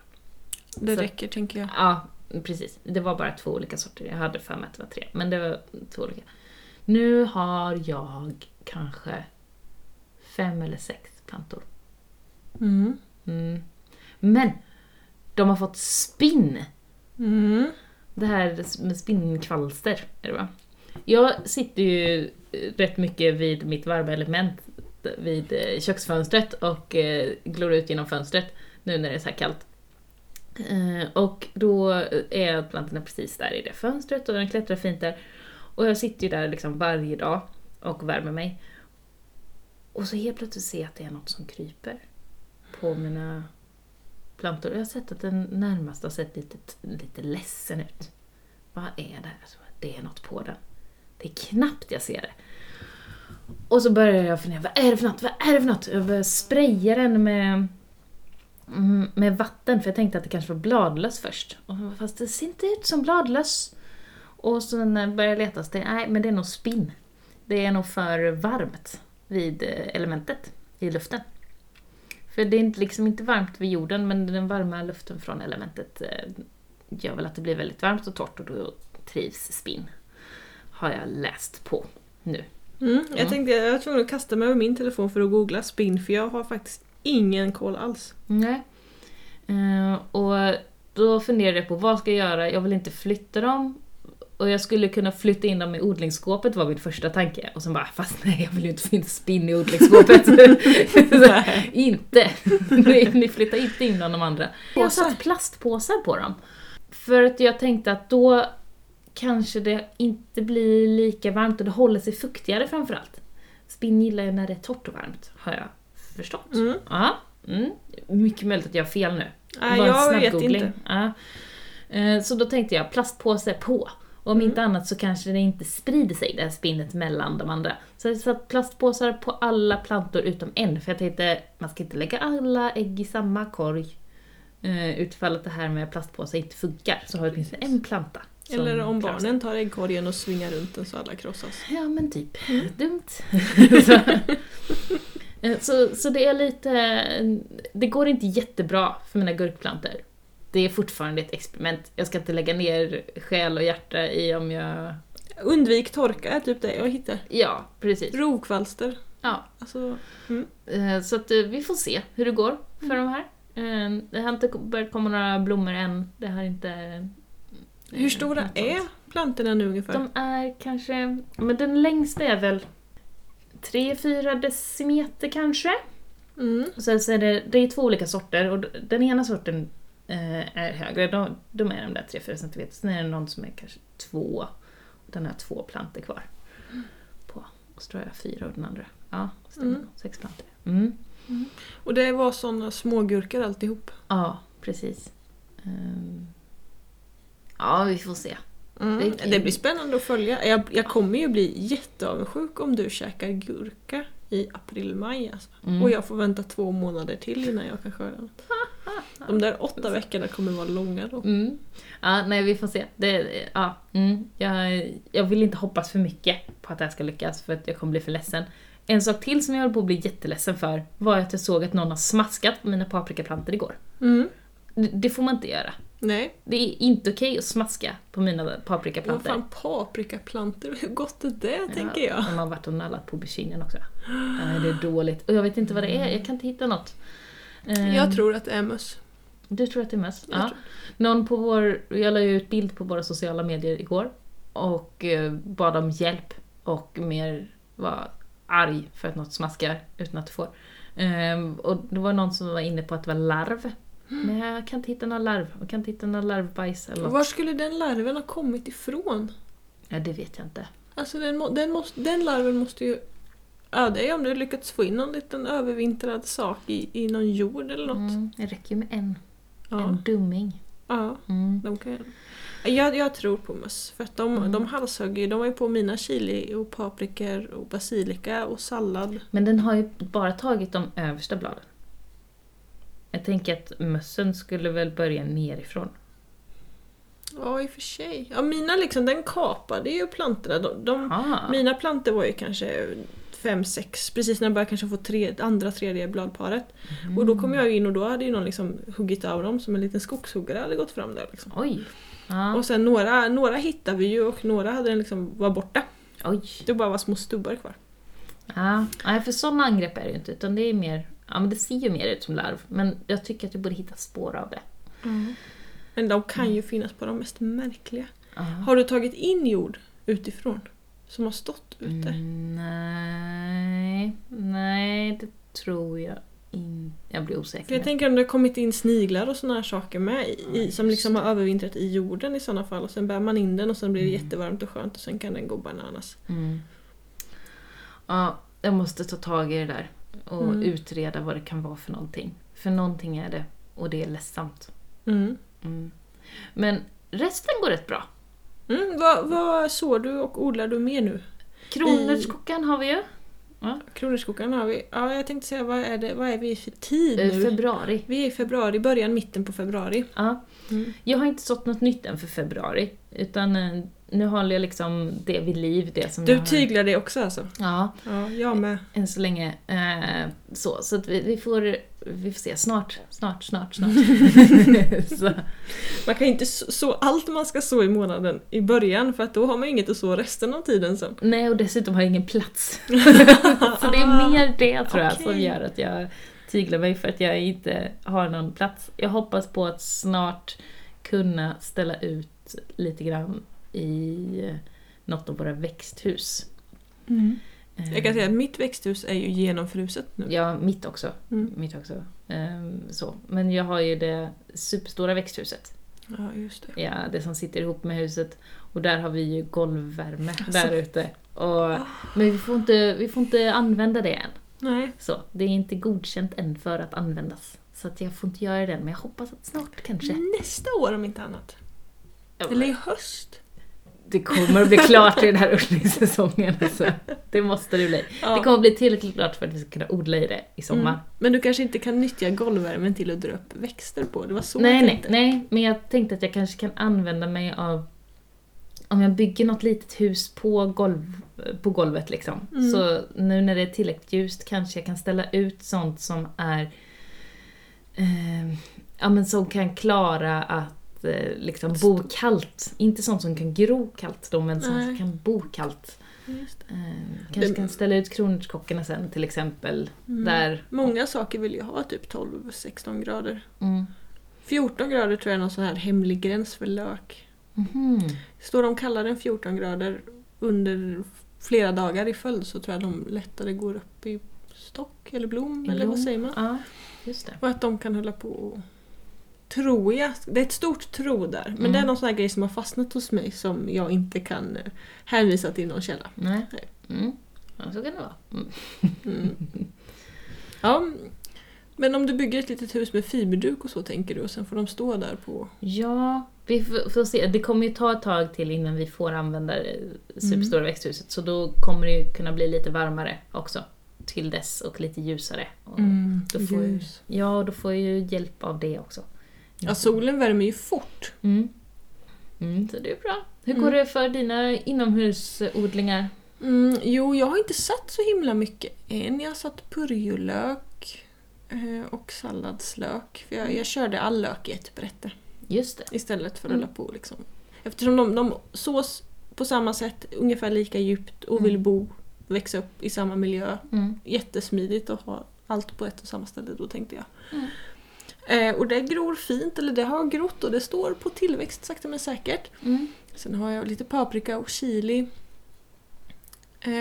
Det så, räcker tänker jag. Ja, precis. Det var bara två olika sorter. Jag hade fem, ett, var tre. Men det var två olika. Nu har jag kanske fem eller sex plantor. Mm. Mm. Men de har fått spinn. Mm. Det här med spinnkvalster, är det va? Jag sitter ju rätt mycket vid mitt varma element vid köksfönstret och glor ut genom fönstret nu när det är så här kallt. Och då är plantorna precis där i det fönstret och den klättrar fint där. Och jag sitter ju där liksom varje dag och värmer mig. Och så helt plötsligt ser jag att det är något som kryper på mina... plantor. Jag har sett att den närmast har sett lite, lite ledsen ut. Vad är det här? Det är något på den. Det är knappt jag ser det. Och så börjar jag fundera. Vad är det för något? Vad är det för något? Jag börjar spraya den med, med vatten. För jag tänkte att det kanske var bladlöss först. Och fast det ser inte ut som bladlöss. Och så börjar jag leta. Det, nej, men det är nog spinn. Det är nog för varmt vid elementet i luften. För det är liksom inte varmt vid jorden, men den varma luften från elementet gör väl att det blir väldigt varmt och torrt och då trivs spinn. Har jag läst på nu. Mm, jag mm. tänkte jag var tvungen att kasta mig över min telefon för att googla spinn, för jag har faktiskt ingen koll alls. Nej. Uh, och då funderade jag på vad ska jag göra? Jag vill inte flytta dem. Och jag skulle kunna flytta in dem i odlingsskåpet var min första tanke. Och sen bara, fast nej, jag vill ju inte finna spinn i odlingsskåpet. Inte. Ni flyttar inte in de andra. Jag satt plastpåsar på dem. För att jag tänkte att då kanske det inte blir lika varmt och det håller sig fuktigare framförallt. Spinn gillar ju när det är torrt och varmt, har jag förstått. Mm. Ja. Mm. Mycket möjligt att jag har fel nu. Nej, jag vet inte. Ja. Så då tänkte jag, plastpåsar på. Och om inte annat så kanske det inte sprider sig det här spinnet mellan de andra. Så jag satt plastpåsar på alla plantor utom en. För jag tänkte, man ska inte lägga alla ägg i samma korg. Eh, utifall att det här med plastpåsar inte funkar. Så har jag åtminstone en planta. Eller om klarar. Barnen tar äggkorgen och svingar runt den så alla krossas. Ja men typ, mm. dumt. så. så, så det är lite, det går inte jättebra för mina gurkplantor. det är fortfarande ett experiment. Jag ska inte lägga ner själ och hjärta i om jag... Undvik torka är typ det jag hittar. Ja, precis. Rovkvalster. Ja. Alltså, mm. Så att vi får se hur det går för mm. de här. Det har inte börjat komma några blommor än. Det har inte... Hur stora något är något. plantorna nu ungefär? De är kanske... Men den längsta är väl tre fyra decimeter kanske. Mm. Och sen så är det, det är två olika sorter. Och den ena sorten eh, är högre. De, de är de där tre fyra centimeter. Sen är det någon som är kanske två. Den har två plantor kvar. Mm. På. Och så tror jag fyra och den andra. Ja, mm. sex plantor. Mm. Mm. Och det var sådana smågurkor alltihop. Ja, precis. Um... Ja, vi får se. Mm. Det, kan... det blir spännande att följa. Jag, jag kommer ju bli jätteavundsjuk om du käkar gurka i april-maj. Alltså. Mm. Och jag får vänta två månader till innan jag kan skörda något. De där åtta veckorna kommer vara långa då. Mm. Ja, nej, vi får se. Det, ja, mm. jag, jag vill inte hoppas för mycket på att det här ska lyckas, för att jag kommer bli för ledsen. En sak till som jag höll på att bli jätteledsen för var att jag såg att någon har smaskat på mina paprikaplantor igår. Mm. Det, det får man inte göra. Nej. Det är inte okej att smaska på mina paprikaplantor. Vad fan, paprikaplantor? Hur gott är det, ja, tänker jag. Man har varit och nallat på bikinen också. Nej, det är dåligt. Och jag vet inte vad det är. Jag kan inte hitta något. Jag tror att det är möss. Du tror att det är möss? Ja. Någon på vår... Jag la ju ut bild på våra sociala medier igår. Och bad om hjälp. Och mer var arg för att något smaskar utan att du får. Och det var någon som var inne på att det var larv. Men jag kan inte hitta någon larv. Jag kan inte hitta någon larvbajs eller något. Var skulle den larven ha kommit ifrån? Ja, det vet jag inte. Alltså den, må, den, måste, den larven måste ju... Ja, det är om du lyckats få in någon liten övervintrad sak i, i någon jord eller något. Mm, det räcker ju med en. Ja. En dumming. Ja, mm. de kan jag, jag tror på möss. För att de, mm. de halshögg ju. De var ju på mina chili och paprikor och basilika och sallad. Men den har ju bara tagit de översta bladen. Jag tänker att mössen skulle väl börja nerifrån. Ja, i och för sig. Ja, mina liksom, den kapade ju plantorna. De, de, mina plantor var ju kanske fem, sex. Precis när jag började kanske få tre, andra, tredje bladparet. Mm. Och då kom jag in och då hade ju någon liksom huggit av dem som en liten skogshuggare hade gått fram där. Liksom. Oj. Ah. Och sen några, några hittade vi ju och några hade den liksom var borta. Oj. Det bara var små stubbar kvar. Ja, ah. ah, för sådana angrepp är det ju inte. Utan det är mer... Ja, men det ser ju mer ut som larv. Men jag tycker att du borde hitta spår av det. Mm. Men de kan ju finnas på de mest märkliga. Aha. Har du tagit in jord utifrån? Som har stått ute? Mm, nej. Nej, det tror jag inte. Jag blir osäker. För jag tänker om det har kommit in sniglar och såna här saker med. I, ja, som liksom har övervintrat i jorden i sådana fall. Och sen bär man in den och sen blir det mm. jättevarmt och skönt. Och sen kan den gå bananas. Mm. Ja, jag måste ta tag i det där. Och mm. utreda vad det kan vara för någonting. För någonting är det. Och det är ledsamt. Mm. Mm. Men resten går rätt bra. Mm. Vad, vad sår du och odlar du mer nu? Kronärtskockan I... har vi ju. Ja. Kronärtskockan har vi. Ja, jag tänkte säga, vad är, det, vad är vi för tid nu? Februari. Vi är i februari, början, mitten på februari. Ja. Mm. Jag har inte sått något nytt än för februari. Utan... Nu håller jag liksom det vid liv. Det som du tyglar har... det också alltså? Ja, ja jag med. Än så länge. Eh, så så att vi, vi, får, vi får se snart, snart, snart, snart. så. Man kan inte så allt man ska så i månaden i början. För att då har man inget att så resten av tiden sen. Nej, och dessutom har jag ingen plats. så det är mer det tror jag okay. som gör att jag tyglar mig. För att jag inte har någon plats. Jag hoppas på att snart kunna ställa ut lite grann i något av våra växthus. Mm. Jag kan säga att mitt växthus är ju genomfruset nu. Ja, mitt också. Mm. Mitt också. Så. Men jag har ju det superstora växthuset. Ja, just det. Ja, det som sitter ihop med huset. Och där har vi ju golvvärme alltså. Där ute. Och, ah. Men vi får, inte, vi får inte använda det än. Nej. Så, det är inte godkänt än för att användas. Så att jag får inte göra det än. Men jag hoppas att snart kanske. Nästa år om inte annat. Ja. Eller i höst. Det kommer att bli klart i den här odlingssäsongen. Alltså. Det måste det bli. Ja. Det kommer att bli tillräckligt klart för att vi ska kunna odla i det i sommar. Mm. Men du kanske inte kan nyttja golvvärmen till att dra upp växter på. Det var så nej, jag tänkte. Nej, nej, men jag tänkte att jag kanske kan använda mig av... Om jag bygger något litet hus på, golv, på golvet liksom. Mm. Så nu när det är tillräckligt ljust kanske jag kan ställa ut sånt som är... Eh, ja, men som kan klara att eh, liksom bo kallt. Inte sånt som kan gro kallt då, men sånt som kan bo kallt. Just det. Eh, kanske det... kan ställa ut kronärtskockorna sen till exempel. Mm. Där... Många saker vill ju ha typ tolv till sexton grader. Mm. fjorton grader tror jag är någon sån här hemlig gräns för lök. Mm-hmm. Står de kallar den fjorton grader under flera dagar i följd så tror jag de lättare går upp i stock eller blom, I eller blom. Vad säger man? Ja, just det. Och att de kan hålla på och tro, jag. Det är ett stort tro där. Men mm. det är någon sån här grej som har fastnat hos mig som jag inte kan hänvisa till någon källa. Nej. Mm. Ja, så kan det vara. Mm. Mm. Ja. Men om du bygger ett litet hus med fiberduk och så tänker du, och sen får de stå där på... Ja, vi får se. Det kommer ju ta ett tag till innan vi får använda superstora mm. växthuset. Så då kommer det ju kunna bli lite varmare också till dess och lite ljusare. Och mm, då får ljus. Ju, ja, då får jag ju hjälp av det också. Ja, solen värmer ju fort. Mm. Mm, så det är bra. Hur går mm. det för dina inomhusodlingar? Mm, jo, jag har inte satt så himla mycket än. Jag har satt purjolök och salladslök. För jag, jag körde all lök i ett brätte. Just det. Istället för att mm. hålla på liksom. Eftersom de, de sås på samma sätt, ungefär lika djupt och mm. vill bo, växa upp i samma miljö. Mm. Jättesmidigt att ha allt på ett och samma ställe, då tänkte jag. Mm. Eh, och det gror fint, eller det har grott och det står på tillväxt sakta men säkert. Mm. Sen har jag lite paprika och chili.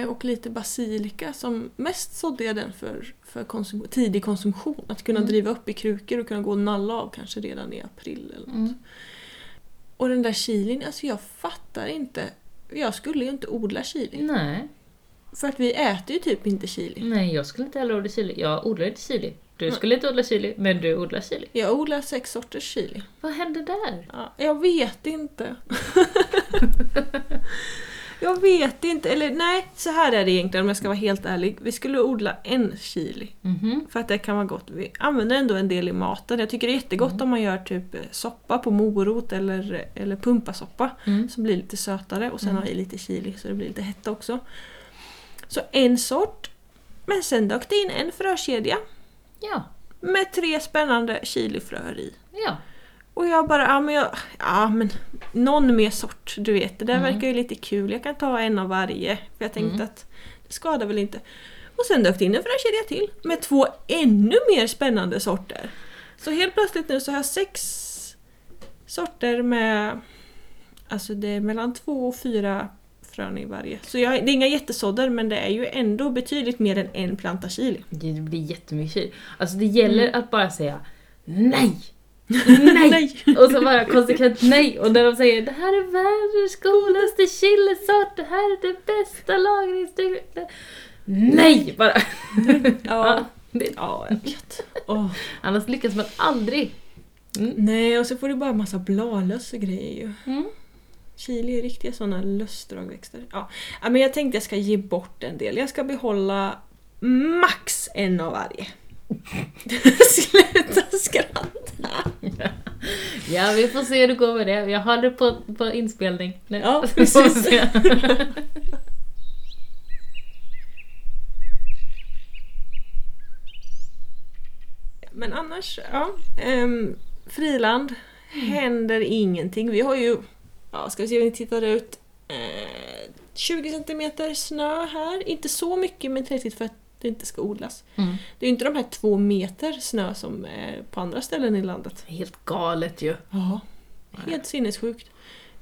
Och lite basilika som mest sådde jag den för, för konsum- tidig konsumtion. Att kunna mm. driva upp i krukor och kunna gå och nalla av kanske redan i april eller något. Mm. Och den där chilin, alltså jag fattar inte. Jag skulle ju inte odla chili. Nej. För att vi äter ju typ inte chili. Nej, jag skulle inte heller odla chili. Jag odlar inte chili. Du skulle Nej. Inte odla chili, men du odlar chili. Jag odlar sex sorters chili. Vad hände där? Ja, jag vet inte. Jag vet inte, eller nej, så här är det egentligen om jag ska vara helt ärlig. Vi skulle odla en chili, mm-hmm. för att det kan vara gott. Vi använder ändå en del i maten. Jag tycker det är jättegott mm. om man gör typ soppa på morot eller, eller pumpasoppa mm. som blir lite sötare. Och sen mm. har vi lite chili så det blir lite hett också. Så en sort, men sen dök det in en frökedja ja. Med tre spännande chilifröer i. Ja. Och jag bara, ja men, jag, ja men någon mer sort, du vet. Det där mm. verkar ju lite kul. Jag kan ta en av varje. För jag tänkte mm. att det skadar väl inte. Och sen dök det in en frökedja till. Med två ännu mer spännande sorter. Så helt plötsligt nu så har jag sex sorter med... Alltså det är mellan två och fyra frön i varje. Så jag, det är inga jättesådder, men det är ju ändå betydligt mer än en planta chili. Det blir jättemycket chili. Alltså det gäller mm. att bara säga nej! Nej. nej! Och så bara konsekvent nej. Och när de säger, det här är världens godaste chilisort, det här är det bästa lagringsdygnet. Nej! Bara. Ja, ja jag vet. Oh. Annars lyckas man aldrig. Mm. Nej, och så får du bara en massa bladlösa grejer. Mm. Chili är riktiga sådana lösdragväxter. Ja. Ja, men jag tänkte jag ska ge bort en del. Jag ska behålla max en av varje. Sluta skratta. Ja. Ja, vi får se hur det går med det. Jag håller på, på inspelning nu. Ja, precis. Men annars, ja. Ehm, friland mm. händer ingenting. Vi har ju, ja, ska vi se om vi tittar ut. Eh, tjugo centimeter snö här. Inte så mycket, men tillräckligt för att det inte ska odlas. Mm. Det är ju inte de här två meter snö som är på andra ställen i landet. Helt galet ju. Ja, helt Nej. Sinnessjukt.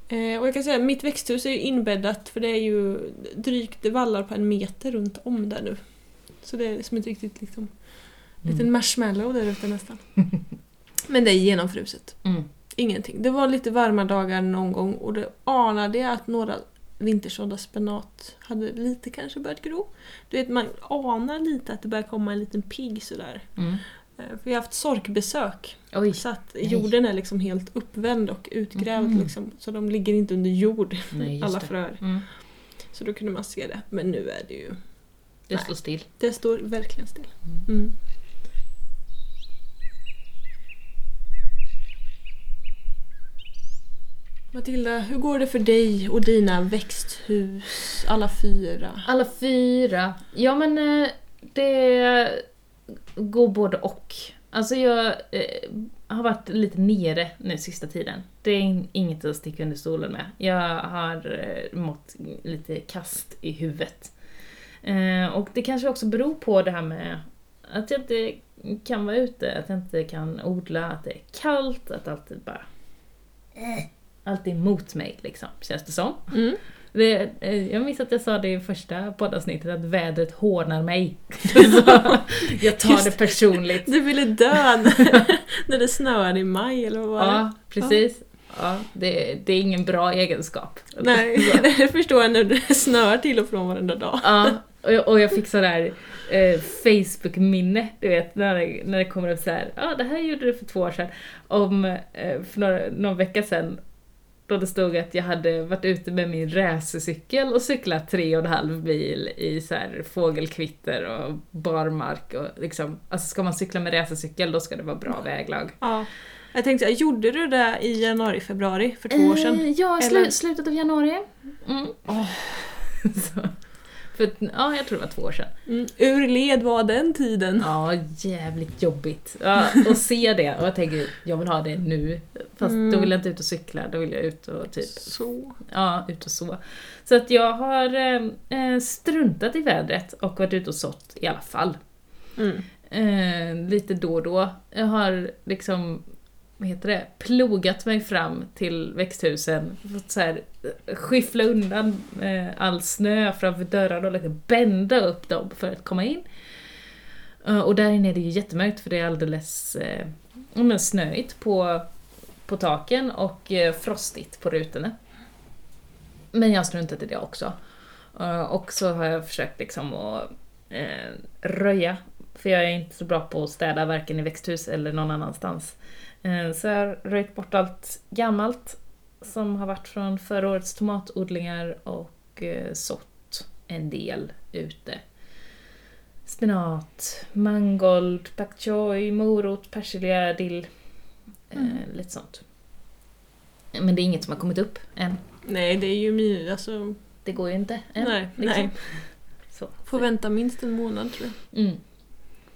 Eh, och jag kan säga att mitt växthus är ju inbäddat, för det är ju drygt vallar på en meter runt om där nu. Så det är som ett riktigt liksom, mm. liten marshmallow där ute nästan. Men det är genomfruset. Mm. Ingenting. Det var lite varma dagar någon gång och det anade jag att några... vintersådda spenat hade lite kanske börjat gro. Du vet, man anar lite att det börjar komma en liten pigg sådär. Mm. För vi har haft sorkbesök. Oj. Så att jorden är liksom helt uppvänd och utgrävd. Mm. Liksom, så de ligger inte under jord. Nej, alla fröer. Mm. Så då kunde man se det. Men nu är det ju... Det nej, står still. Det står verkligen still. Mm. Mm. Matilda, hur går det för dig och dina växthus, alla fyra? Alla fyra? Ja, men det går både och. Alltså jag har varit lite nere nu sista tiden. Det är inget att sticka under stolen med. Jag har mått lite kast i huvudet. Eh, och det kanske också beror på det här med att jag inte kan vara ute, att jag inte kan odla, att det är kallt, att allt bara... Allt är emot mig, liksom, känns det som. Mm. Det, jag minns att jag sa det i första poddavsnittet att vädret hånar mig. Så jag tar just det personligt. Du ville dö när det snöar i maj eller vad var det? Ja, precis. Ja, det, det är ingen bra egenskap. Nej, det förstår jag när det snöar till och från varenda dag. Ja, och jag, och jag fick så där eh, Facebook-minne, du vet, när det, när det kommer upp så här, ja, ah, det här gjorde du för två år sedan. Om, eh, för några, någon vecka sedan. Och det stod att jag hade varit ute med min racercykel och cyklat tre och en halv mil i så här fågelkvitter och barmark. Och liksom, alltså ska man cykla med racercykel, då ska det vara bra mm. väglag. Ja. Jag tänkte, gjorde du det i januari, februari för två eh, år sedan? Ja, slu- slutet av januari. Mm. Oh. Så. För, ja, jag tror det var två år sedan. Mm. Ur led var den tiden. Ja, jävligt jobbigt. Ja, och se det. Och jag tänker, jag vill ha det nu. Fast mm. då vill jag inte ut och cykla. Då vill jag ut och typ... Så. Ja, ut och så. Så att jag har eh, struntat i vädret och varit ute och sått i alla fall. Mm. Eh, lite då och då. Jag har liksom... Vad heter det? Plogat mig fram till växthusen. Fått så här, skyffla undan eh, all snö framför dörrarna och liksom bända upp dem för att komma in. Uh, och där inne är det ju jättemörkt för det är alldeles eh, snöigt på, på taken och eh, frostigt på rutorna. Men jag struntat i det också. Uh, och så har jag försökt liksom att eh, röja. För jag är inte så bra på att städa varken i växthus eller någon annanstans. Så jag har röjt bort allt gammalt som har varit från förra årets tomatodlingar och sått en del ute. Spinat, mangold, bok choy, morot, persilja, dill, mm. eh, lite sånt. Men det är inget som har kommit upp än. Nej, det är ju mye, alltså. Det går ju inte än. Nej, liksom. Nej. Så. Får vänta minst en månad, tror jag. Mm.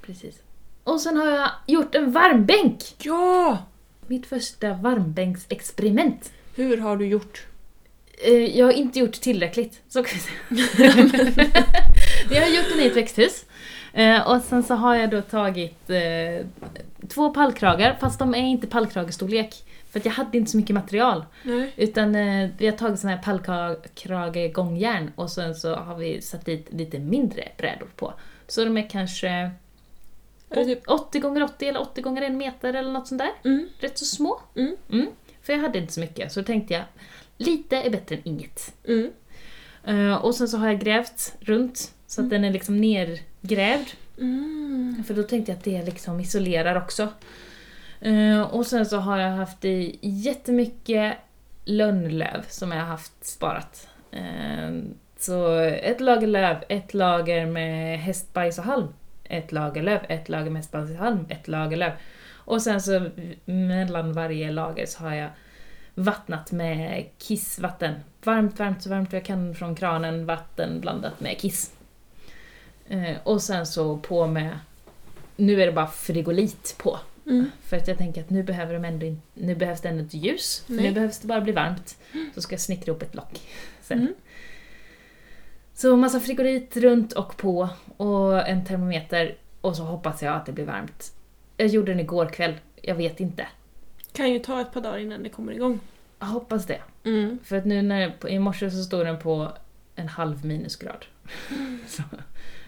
Precis. Och sen har jag gjort en varmbänk. Ja! Mitt första varmbänksexperiment. Hur har du gjort? Jag har inte gjort tillräckligt. Så kan jag säga. Jag har gjort den i ett växthus. Och sen så har jag då tagit två pallkragar. Fast de är inte pallkragestorlek. För att jag hade inte så mycket material. Nej. Utan vi har tagit sådana här pallkragegångjärn. Och sen så har vi satt dit lite mindre brädor på. Så de är kanske... åttio gånger åttio eller åttio gånger en meter eller något sånt där. Mm. Rätt så små. Mm. Mm. För jag hade inte så mycket. Så tänkte jag, lite är bättre än inget. Mm. Uh, och sen så har jag grävt runt. Så att mm. den är liksom nergrävd. Mm. För då tänkte jag att det liksom isolerar också. Uh, och sen så har jag haft i jättemycket lönnlöv. Som jag har haft sparat. Uh, så ett lager löv, ett lager med hästbajs och halm. Ett lager löv, ett lager med spansk halm, ett lager löv. Och sen så mellan varje lager så har jag vattnat med kissvatten. Varmt, varmt, så varmt jag kan från kranen. Vatten blandat med kiss. Eh, och sen så på med... Nu är det bara frigolit på. Mm. För att jag tänker att nu, behöver de ändå in, nu behövs det ändå inte ljus. För nu behövs det bara bli varmt. Så ska jag snickra upp ett lock sen. Mm. Så massa frigolit runt och på och en termometer och så hoppas jag att det blir varmt. Jag gjorde den igår kväll, jag vet inte. Kan ju ta ett par dagar innan det kommer igång. Jag hoppas det. Mm. För att nu när, i morse så står den på en halv minusgrad. Mm. Så,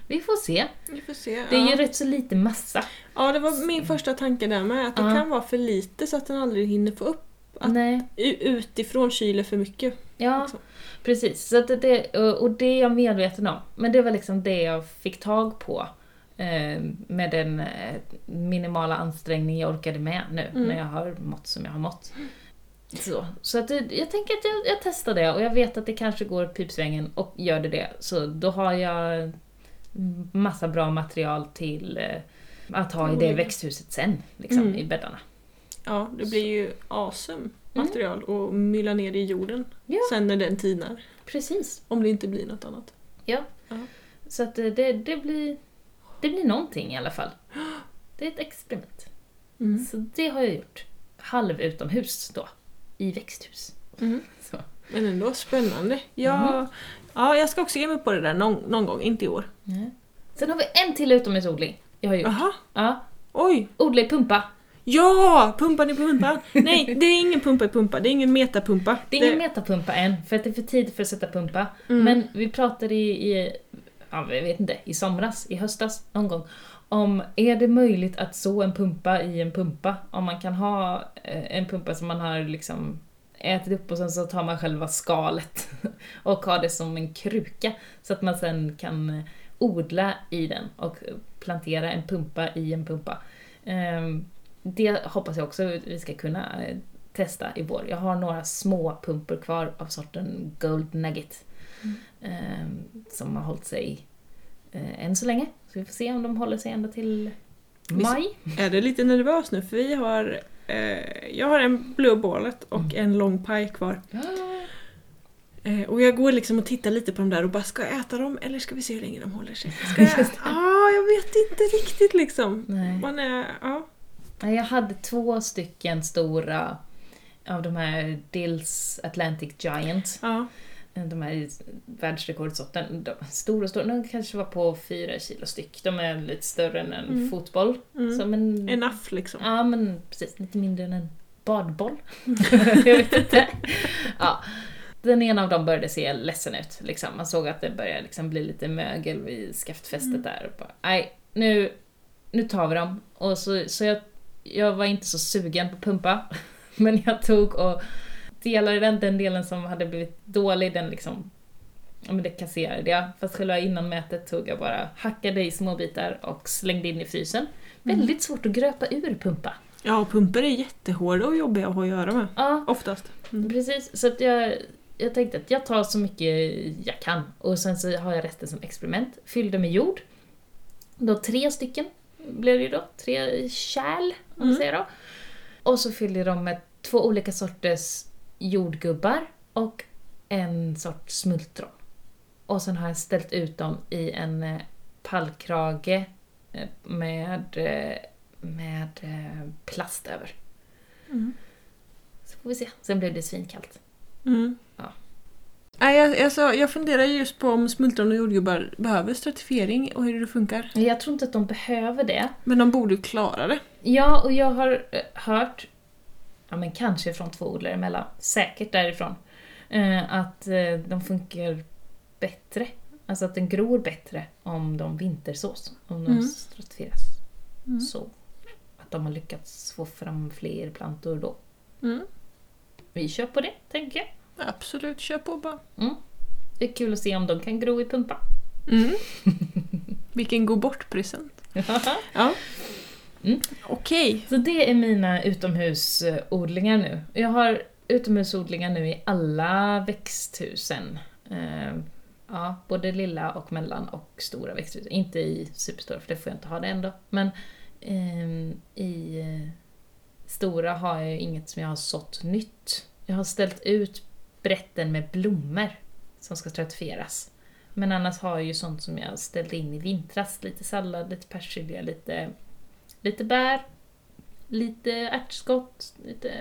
vi får se. Vi får se, det är ja. ju rätt så lite massa. Ja, det var min första tanke där med att det ja. kan vara för lite så att den aldrig hinner få upp. Att Nej. utifrån kyler för mycket. Ja, liksom. Precis. Så att det, och det är jag medveten om. Men det var liksom det jag fick tag på eh, med den minimala ansträngning jag orkade med nu. Mm. När jag har mått som jag har mått. Så, så att det, jag tänker att jag, jag testar det. Och jag vet att det kanske går pipsvängen och gör det det. Så då har jag massa bra material till eh, att ha i det växthuset sen. Liksom, mm. i bäddarna. Ja, det blir ju awesome material mm. och mylla ner i jorden ja. sen när den tinar. Precis. Om det inte blir något annat. Ja, uh-huh. så att det, det, blir, det blir någonting i alla fall. Det är ett experiment. Mm. Så det har jag gjort halv utomhus då, i växthus. Mm. Så. Men ändå spännande. Jag, mm. ja, jag ska också ge mig på det där någon, någon gång, inte i år. Mm. Sen har vi en till utomhusodling jag har gjort. Aha. Ja. Oj. Odla i pumpa. Ja, pumpan i pumpa. Nej, det är ingen pumpa i pumpa. Det är ingen metapumpa. Det är ingen det... metapumpa än, för att det är för tid för att sätta pumpa. Mm. Men vi pratade i, i ja, jag vet inte, i somras, i höstas någon gång. Om är det möjligt att så en pumpa i en pumpa? Om man kan ha en pumpa som man har liksom ätit upp och sen så tar man själva skalet och har det som en kruka så att man sen kan odla i den och plantera en pumpa i en pumpa. Det hoppas jag också vi ska kunna testa i vår. Jag har några små pumpor kvar av sorten Gold Nugget mm. som har hållit sig än så länge. Så vi får se om de håller sig ända till maj. Jag är det lite nervös nu för vi har eh, jag har en blåbålet och mm. en lång paj kvar. Ja. Eh, och jag går liksom och tittar lite på dem där och bara, ska jag äta dem eller ska vi se hur länge de håller sig? Ska jag? ah, jag vet inte riktigt liksom. Nej. Man är, ja. Jag hade två stycken stora av de här Dills Atlantic Giant. Ja. De här världsrekordsorten, de stora och stora, de kanske var på fyra kilo styck. De är lite större än en mm. fotboll. Mm. Som en, en aff liksom. Ja, men precis. Lite mindre än en badboll. Jag vet inte. Ja. Den ena av dem började se ledsen ut. Liksom. Man såg att det började liksom bli lite mögel vid skaftfästet mm. där. Och bara, nej, nu, nu tar vi dem. Och så, så jag, jag var inte så sugen på pumpa. Men jag tog och delade den, den delen som hade blivit dålig, den liksom, ja men det kasserade jag. Fast själva innan mätet tog jag bara, hackade i små bitar och slängde in i frysen. Mm. Väldigt svårt att gröpa ur pumpa. Ja, pumpor är jättehårda och jobbiga att göra med. Ja, oftast. Mm. Precis, så att jag, jag tänkte att jag tar så mycket jag kan. Och sen så har jag resten som experiment. Fyllde med jord. Då tre stycken blev det då, tre kärl om mm. man säger då. Och så fyllde de med två olika sorters jordgubbar och en sorts smultron. Och sen har jag ställt ut dem i en pallkrage med, med plast över. Mm. Så får vi se. Sen blev det svinkallt. Mm. Ja. Jag, alltså, jag funderar just på om smultron och jordgubbar behöver stratifiering och hur det funkar. Jag tror inte att de behöver det. Men de borde klara det. Ja, och jag har hört... Ja, men kanske från två odlare emellan. Säkert därifrån. Eh, att eh, de funkar bättre. Alltså att den gror bättre om de vintersås. Om de mm. stratifieras. Mm. Så att de har lyckats få fram fler plantor då. Mm. Vi kör på det, tänker jag. Absolut, kör på bara. Mm. Det är kul att se om de kan gro i pumpa. Mm. Vilken gå bort-present. Ja. Mm. Okej. Så det är mina utomhusodlingar nu. Jag har utomhusodlingar nu i alla växthusen. Eh, ja, både lilla och mellan och stora växthus. Inte i superstora, för det får jag inte ha det ändå. Men eh, i stora har jag inget som jag har sått nytt. Jag har ställt ut brätten med blommor som ska stratifieras. Men annars har jag ju sånt som jag ställde in i vintras. Lite sallad, lite persilja, lite... Lite bär, lite ärtskott, lite...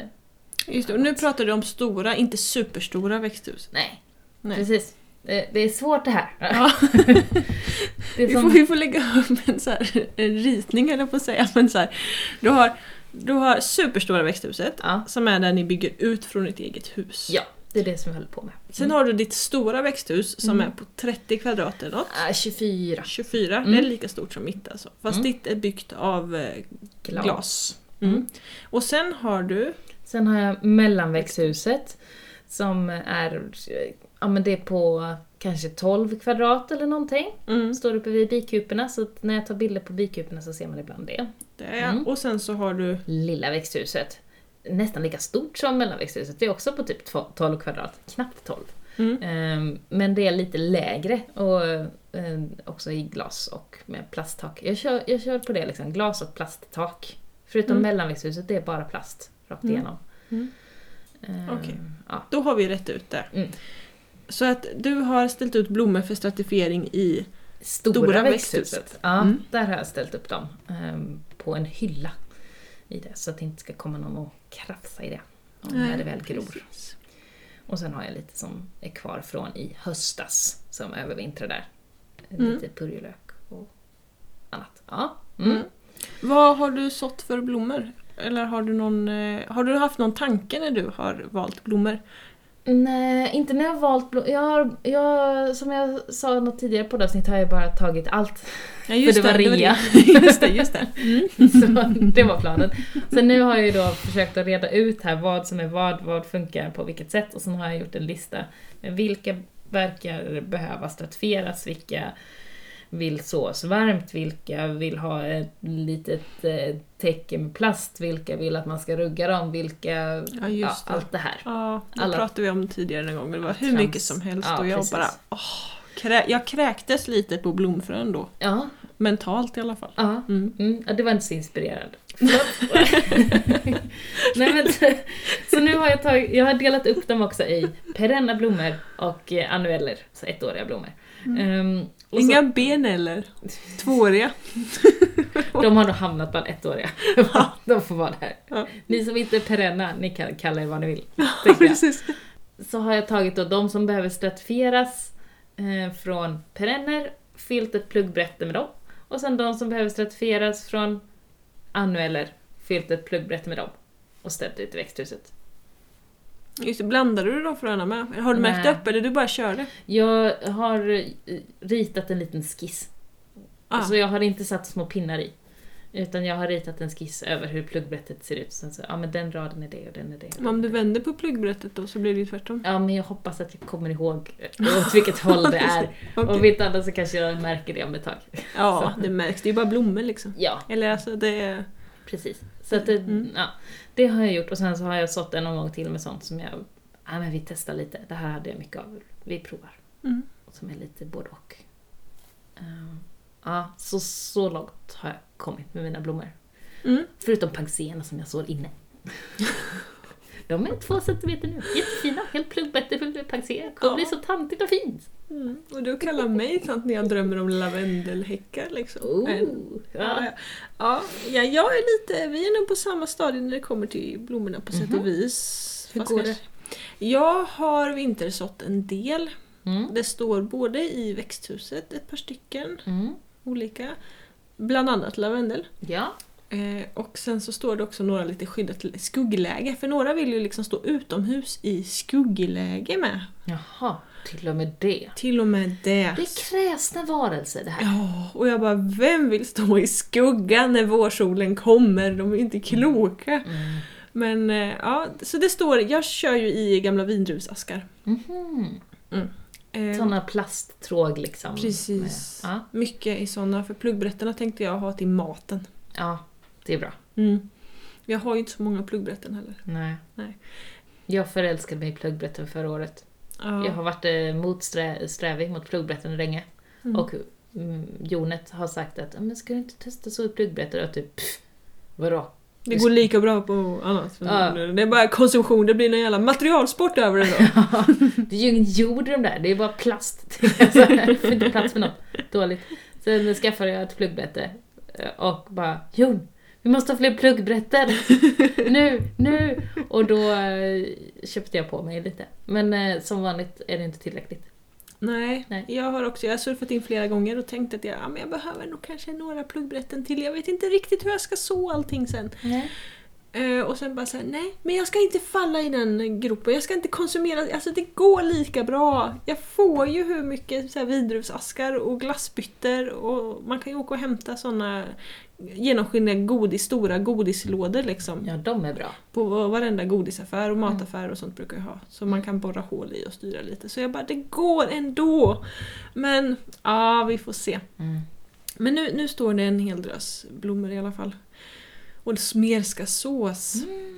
Just det, och nu pratar du om stora, inte superstora växthus. Nej, Nej. Precis. Det, det är svårt det här. Ja. Det är som... vi, får, vi får lägga upp en, så här, en ritning, eller på att säga. Men så här, du, har, du har superstora växthuset, ja. Som är där ni bygger ut från ditt eget hus. Ja, det är det som jag håller på med. Mm. Sen har du ditt stora växthus som mm. är på trettio kvadrat eller något. Äh, tjugofyra. tjugofyra, mm. det är lika stort som mitt alltså. Fast mm. ditt är byggt av eh, glas. glas. Mm. Mm. Och sen har du... Sen har jag mellanväxthuset som är, ja, men det är på kanske tolv kvadrat eller någonting. Mm. Står uppe vid bikuporna, så när jag tar bilder på bikuporna så ser man ibland det. Det är jag. Mm. Och sen så har du... Lilla växthuset. Nästan lika stort som mellanväxthuset. Det är också på typ tolv kvadrat. Knappt tolv. Mm. Men det är lite lägre. Och också i glas och med plasttak. Jag kör, jag kör på det liksom. Glas och plasttak. Förutom mm. mellanväxthuset, det är bara plast. Rakt igenom. Mm. Mm. Okej. Okay. Ja. Då har vi rätt ut det. Mm. Så att du har ställt ut blommor för stratifiering i stora, stora växthuset. växthuset. Ja, mm. där har jag ställt upp dem. På en hylla. i det så att det inte ska komma någon och krafsa i det när det väl gror. Och sen har jag lite som är kvar från i höstas som övervintrar där. Mm. Lite purjolök och annat. Ja. Mm. Mm. Vad har du sått för blommor? Eller har du, någon, har du haft någon tanke när du har valt blommor? Nej, inte när jag har valt blommor. Jag har, jag, som jag sa något tidigare på poddavsnitt har jag bara tagit allt. Ja, just för det, det var rea. Just det, just det. Mm. Så det var planen. Så nu har jag ju då försökt att reda ut här vad som är vad, vad funkar på vilket sätt. Och sen har jag gjort en lista med vilka verkar behöva stratifieras, vilka vill sås varmt, vilka vill ha ett litet eh, täcke med plast, vilka vill att man ska rugga dem, vilka ja, ja, det. Allt det här. Ja, det alla... pratade vi om tidigare en gång, det var hur Trans... mycket som helst ja, och jag precis. bara åh, krä... jag kräktes lite på blomfrön då. Ja. Mentalt i alla fall. Ja, mm. Mm. Ja, det var inte så inspirerad. Nej, men, så nu har jag tagit, jag har delat upp dem också i perenna blommor och annueller, så ettåriga blommor. Mm. Um, och Inga så, ben eller tvååriga. De har nog hamnat bland ettåriga. Ja. De får vara där. Ja. Ni som inte är perenna, ni kan kalla er vad ni vill. Ja, precis. Så har jag tagit då de som behöver stratifieras eh, från perenner, fyllt ett pluggbrätte med dem. Och sen de som behöver stratifieras från annueller, fyllt ett pluggbrätte med dem. Och ställt ut i växthuset. Just det, blandar du de fröna med? Har du Nej. märkt upp eller du bara kör det? Jag har ritat en liten skiss. Ah. Alltså jag har inte satt små pinnar i. Utan jag har ritat en skiss över hur pluggbrättet ser ut. Sen så, ja men den raden är det och den är det. Men om du vänder på pluggbrättet då så blir det ju tvärtom. Ja men jag hoppas att jag kommer ihåg åt vilket håll det är. Okay. Och vet annars så kanske jag märker det om ett tag. Ja, det märks. Det är ju bara blommor liksom. Ja. Eller alltså det är... Precis. Så att det, mm. ja, det har jag gjort. Och sen så har jag sått en omgång till med sånt som jag... Ja, men vi testar lite. Det här hade jag mycket av. Vi provar. Mm. Som är lite både och. Um, ja, så, så långt har jag kommit med mina blommor. Mm. Förutom pansierna som jag sår inne. De är två centimeter nu. Jättefina. Helt pluggbätter för pansier. Kommer ja. bli så tantigt och fint. Mm. Och du kallar mig tant när jag drömmer om lavendelhäckar liksom. Oh, en, ja. Ja, ja. ja, jag är lite, vi är nog på samma stadie när det kommer till blommorna på sätt och vis. Mm-hmm. Hur går det? Jag har vintersått en del. Mm. Det står både i växthuset ett par stycken mm. olika. Bland annat lavendel. Ja. Eh, och sen så står det också några lite skyddat skuggläge. För några vill ju liksom stå utomhus i skuggläge med. Jaha. Till och med det. Till och med det. Det är kräsna varelser det här. Ja, och jag bara, vem vill stå i skuggan när vårsolen kommer? De är inte kloka. Mm. Men ja, så det står, jag kör ju i gamla vindrusaskar. Mm-hmm. Mm. Sådana plasttråg liksom. Precis. Med, ja. Mycket i sådana, för pluggbrätterna tänkte jag ha till maten. Ja, det är bra. Mm. Jag har ju inte så många pluggbrätten heller. Nej. Nej. Jag förälskade mig i pluggbrätten förra året. Ja. Jag har varit motsträvig mot pluggbrätten länge. Mm. Och mm, Jonet har sagt att men ska du inte testa så i pluggbrätten? Och typ, pff, vadå? Det går lika bra på annat. Ja. Det är bara konsumtion, det blir någon jävla materialsport över det då. Ja. Det är ju ingen jord i de där, det är bara plast. Alltså, det är inte plats för något. Dåligt. Sen skaffade jag ett pluggbrätte och bara, Jon, vi måste ha fler pluggbrätter. Nu, nu. Och då köpte jag på mig lite. Men eh, som vanligt är det inte tillräckligt. Nej, Nej. jag har också jag har surfat in flera gånger och tänkt att jag, ja, men jag behöver nog kanske några pluggbrätten till. Jag vet inte riktigt hur jag ska så allting sen. Nej. Eh, och sen bara så här, nej, men jag ska inte falla i den gropen. Jag ska inte konsumera, alltså det går lika bra. Jag får ju hur mycket så här vindruvsaskar och glassbytter och man kan ju åka och hämta såna genomskinliga godis, stora godislådor liksom. Ja, de är bra. På varenda godisaffär och mataffär och sånt brukar jag ha. Så man kan borra hål i och styra lite. Så jag bara, det går ändå. Men, ja, ah, vi får se. Mm. Men nu, nu står det en hel drös blommor i alla fall. Och mer ska sås.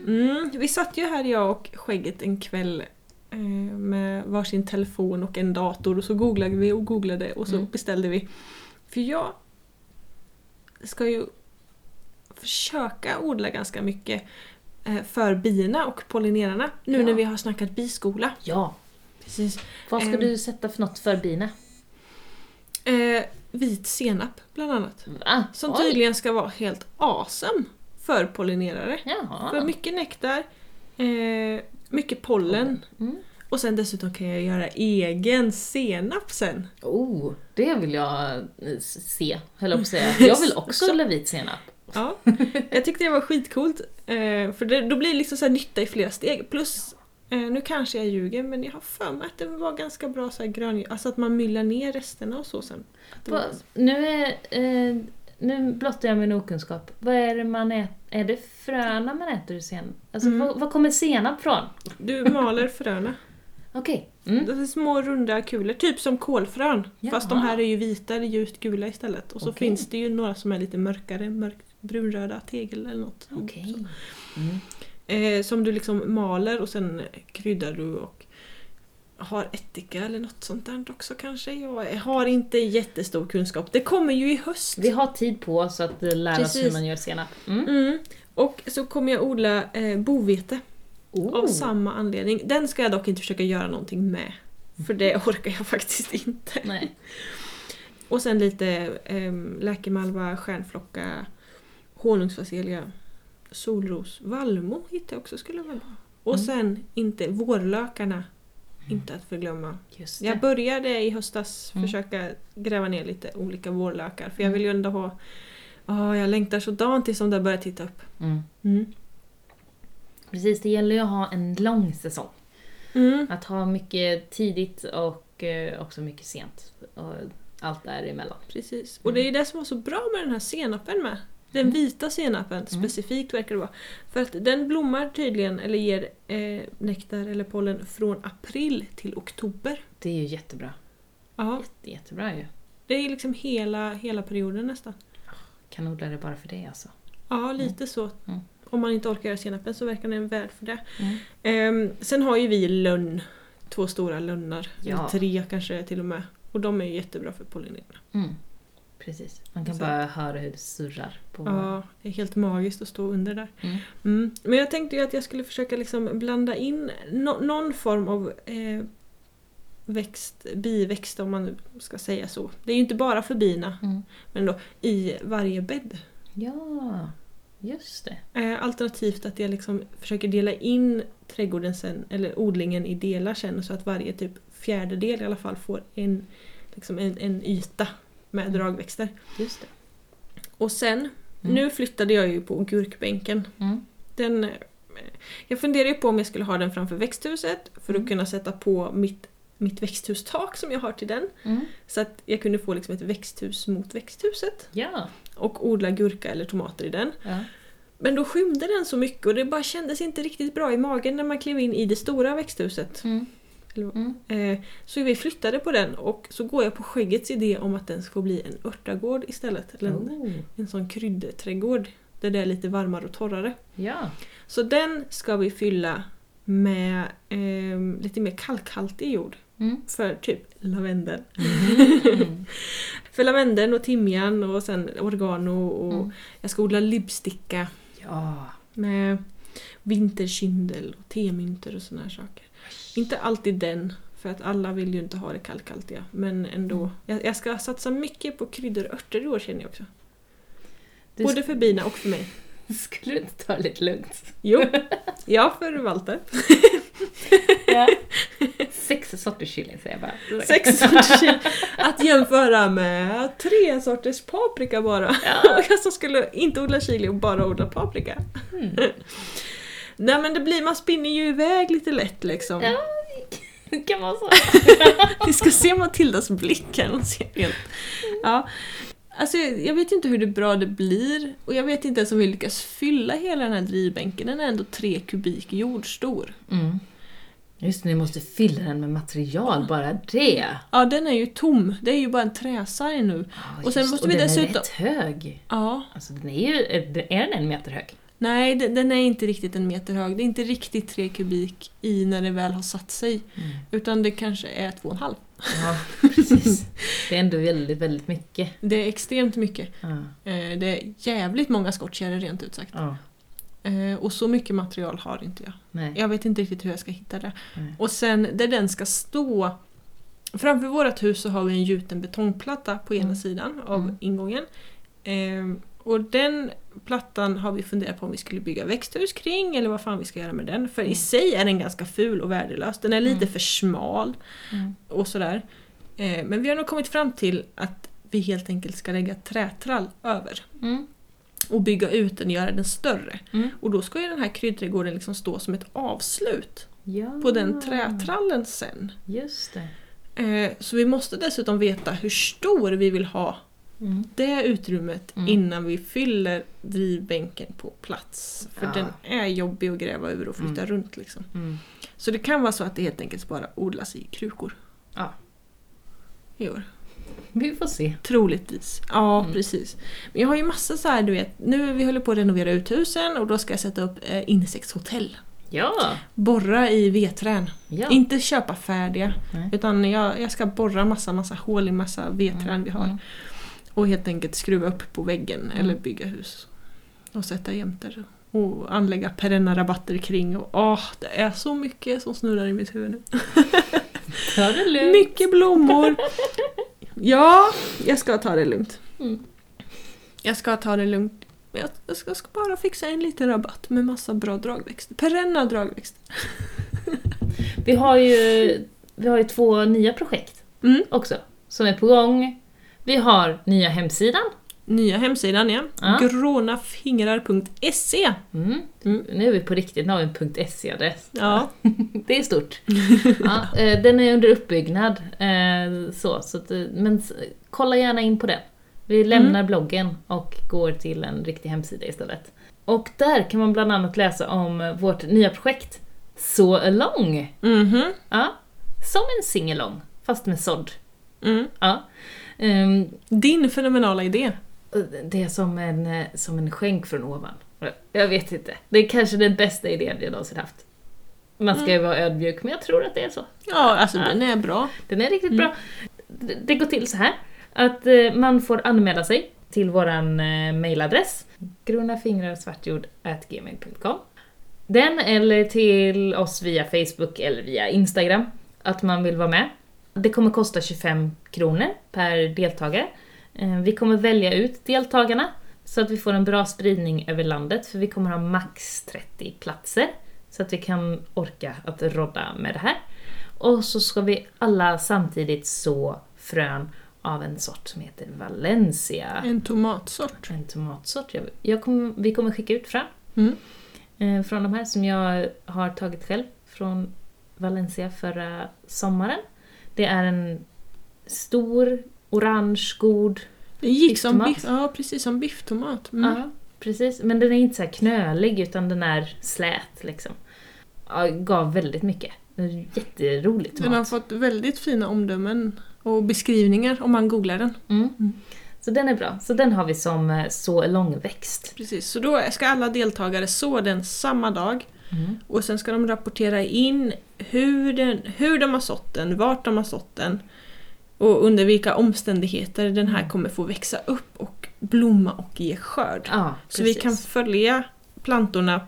Mm. Vi satt ju här, jag och skägget, en kväll eh, med varsin telefon och en dator. Och så googlade vi och googlade och så mm. beställde vi. För jag ska ju försöka odla ganska mycket eh, för bina och pollinerarna. Nu ja. när vi har snackat biskola. Ja, precis. Vad ska eh, du sätta för något för bina? Eh, vit senap bland annat. Va? Som Oj. tydligen ska vara helt awesome. för pollinerare. Jaha. För mycket nektar, eh, mycket pollen. Mm. Och sen dessutom kan jag göra egen senap sen. Oh, det vill jag se. Höll på att säga. Jag vill också odla vit senap. Ja, jag tyckte det var skitcoolt. För det, då blir det liksom så här nytta i flera steg. Plus, nu kanske jag ljuger, men jag har för mig att det var ganska bra så här grön. Alltså att man myllar ner resterna och så sen. Va, nu, är, eh, nu blottar jag min okunskap. Vad är det man äter? Är det fröna man äter sen? Alltså, mm. vad, vad kommer senap från? Du maler fröna. Okej. Mm. Det är små runda kulor, typ som kolfrön. Jaha. Fast de här är ju vita eller ljust gula istället. Och så okay. finns det ju några som är lite mörkare, mörkt brunröda, tegel eller något. Okej. Okay. Mm. Eh, som du liksom maler och sen kryddar du och har ättika eller något sånt där också kanske. Jag har inte jättestor kunskap. Det kommer ju i höst. Vi har tid på oss att lära Precis. Oss hur man gör senap. Mm. Mm. Och så kommer jag odla eh, bovete. Oh. Av samma anledning. Den ska jag dock inte försöka göra någonting med. För det orkar jag faktiskt inte. Nej. Och sen lite eh, läkemalva, stjärnflocka, honungsfacelia, solros, vallmo hittade jag också skulle vara bra. Och mm. sen inte vårlökarna. Inte att förglömma. Just det. Jag började i höstas mm. försöka gräva ner lite olika vårlökar. För jag vill ju ändå ha... Oh, jag längtar sådant tills de där börjar titta upp. Mm. Mm. Precis, det gäller ju att ha en lång säsong. Mm. Att ha mycket tidigt och också mycket sent. Och allt däremellan. Precis. Och mm. det är det som var så bra med den här senapen med. Den mm. vita senapen specifikt mm. verkar det vara. För att den blommar tydligen eller ger eh, nektar eller pollen från april till oktober. Det är ju jättebra. Ja. Jätte, jättebra ju. Det är liksom hela, hela perioden nästan. Kan odla det bara för det alltså. Ja, lite mm. så. Mm. Om man inte orkar göra senapen så verkar den värd för det. Mm. Um, sen har ju vi lönn. Två stora lönnar. Ja. Tre kanske till och med. Och de är ju jättebra för pollinerarna. Mm. Precis. Man kan så. Bara höra hur det surrar. På... Ja, det är helt magiskt att stå under där. Mm. Mm. Men jag tänkte ju att jag skulle försöka liksom blanda in no- någon form av eh, växt, biväxt om man ska säga så. Det är ju inte bara för bina. Mm. Men då i varje bädd. Ja, just det. Alternativt att jag liksom försöker dela in trädgården sen, eller odlingen i delar sen, så att varje typ fjärdedel i alla fall får en, liksom en, en yta med mm. dragväxter. Just det. Och sen, mm. nu flyttade jag ju på gurkbänken. Mm. Den, jag funderade ju på om jag skulle ha den framför växthuset för att mm. kunna sätta på mitt, mitt växthustak som jag har till den. Mm. Så att jag kunde få liksom ett växthus mot växthuset. Ja. Och odla gurka eller tomater i den. Ja. Men då skymde den så mycket och det bara kändes inte riktigt bra i magen när man klev in i det stora växthuset. Mm. Mm. Eh, så vi flyttade på den och så går jag på skäggets idé om att den ska få bli en örtagård istället. Eller en, oh. en sån kryddträdgård där det är lite varmare och torrare. Ja. Så den ska vi fylla med eh, lite mer kalkhaltig jord. Mm. För typ lavendeln. Mm. För lavendeln och timjan och sen oregano och mm. jag ska odla lipsticka. Ja. Med vinterkyndel och temynter och såna här saker. Oj. Inte alltid den, för att alla vill ju inte ha det kalkhaltiga. Men ändå, mm. jag, jag ska satsa mycket på kryddor och örter i år känner jag också. Du Både sk- för bina och för mig. Skulle du inte ta lite lugnt? Jo, jag förvaltar. Ja. Sex sorters chili säger jag bara. Sex sorters chili. Att jämföra med tre sorters paprika bara. Ja. Jag som skulle inte odla chili och bara odla paprika. Mm. Nej men det blir, man spinner ju iväg lite lätt liksom. Ja, det kan man säga. Vi ska se Matildas blick här. Ja. Alltså jag vet inte hur det bra det blir. Och jag vet inte ens om vi lyckas fylla hela den här drivbänken. Den är ändå tre kubik jordstor. Mm. Just det, ni måste fylla den med material, bara det. Ja, den är ju tom. Det är ju bara en träsarg nu. Ja, och sen just, måste och vi den dessutom... är rätt hög. Ja. Alltså den är ju... Är den en meter hög? Nej, den, den är inte riktigt en meter hög. Det är inte riktigt tre kubik i när det väl har satt sig. Mm. Utan det kanske är två och en halv. Ja, precis. Det är ändå väldigt, väldigt mycket. Det är extremt mycket. Ja. Det är jävligt många skottkärror rent ut sagt. Ja. Och så mycket material har inte jag. Nej. Jag vet inte riktigt hur jag ska hitta det. Nej. Och sen där den ska stå. Framför vårt hus så har vi en gjuten betongplatta på ena mm. sidan av mm. ingången. Eh, Och den plattan har vi funderat på om vi skulle bygga växthus kring eller vad fan vi ska göra med den. För mm. i sig är den ganska ful och värdelös. Den är lite mm. för smal mm. och sådär. Eh, men vi har nog kommit fram till att vi helt enkelt ska lägga trätrall över. Mm. Och bygga ut den och göra den större. Mm. Och då ska ju den här kryddträdgården liksom stå som ett avslut ja. På den trätrallen sen. Just det. Eh, så vi måste dessutom veta hur stor vi vill ha Mm. det utrymmet mm. innan vi fyller drivbänken på plats. För ja. Den är jobbig att gräva över och flytta mm. runt. Liksom. Mm. Så det kan vara så att det helt enkelt bara odlas i krukor. Ja. I år. Vi får se. Troligtvis. Ja, mm. precis. Men jag har ju massa så här, du vet. Nu vi håller på att renovera uthusen och då ska jag sätta upp eh, insektshotell. Ja. Borra i vedträn. Ja. Inte köpa färdiga. Nej. Utan jag, jag ska borra massa, massa hål i massa vedträn mm. vi har. Mm. Och helt enkelt skruva upp på väggen mm. eller bygga hus. Och sätta jämter. Och anlägga perenna rabatter kring. Och åh, det är så mycket som snurrar i mitt huvud nu. Ta det lugnt. Mycket blommor. Ja, jag ska ta det lugnt. Mm. Jag ska ta det lugnt. Jag, jag, ska, jag ska bara fixa en liten rabatt med massa bra dragväxter. Perenna dragväxter. Vi har ju, vi har ju två nya projekt mm. också. Som är på gång. Vi har nya hemsidan. Nya hemsidan, ja. ja. grona fingrar punkt se mm. Mm. Nu är vi på riktigt, nu har vi en .se-adress. Ja. Det är stort. ja, den är under uppbyggnad. Så, så att, men kolla gärna in på den. Vi lämnar mm. bloggen och går till en riktig hemsida istället. Och där kan man bland annat läsa om vårt nya projekt So Along. Mm-hmm. Ja. Som en singalong, fast med sodd. Mm. Ja. Um, Din fenomenala idé. Det är som en, som en skänk från ovan. Jag vet inte. Det är kanske den bästa idén jag någonsin haft. Man ska mm. ju vara ödmjuk, men jag tror att det är så. Ja, alltså ja. Den är bra. Den är riktigt mm. bra. Det går till så här att man får anmäla sig till våran mailadress grona fingrar svart jord snabel-a gmail punkt com. Den eller till oss via Facebook eller via Instagram att man vill vara med. Det kommer kosta tjugofem kronor per deltagare. Vi kommer välja ut deltagarna så att vi får en bra spridning över landet. För vi kommer ha max trettio platser så att vi kan orka att rodda med det här. Och så ska vi alla samtidigt så frön av en sort som heter Valencia. En tomatsort. En tomatsort. Jag, jag kommer, vi kommer skicka ut frön mm. från de här som jag har tagit själv från Valencia förra sommaren. Det är en stor, orange, god det gick som biff, ja, precis som bifftomat. Mm. Ja, precis. Men den är inte så här knölig utan den är slät liksom. Ja, gav väldigt mycket. Jätteroligt tomat. Den har fått väldigt fina omdömen och beskrivningar om man googlar den. Mm. Mm. Så den är bra. Så den har vi som så långväxt. Precis. Så då ska alla deltagare så den samma dag. Mm. Och sen ska de rapportera in hur, den, hur de har sått den, vart de har sått den och under vilka omständigheter den här kommer få växa upp och blomma och ge skörd. Ja, så vi kan följa plantorna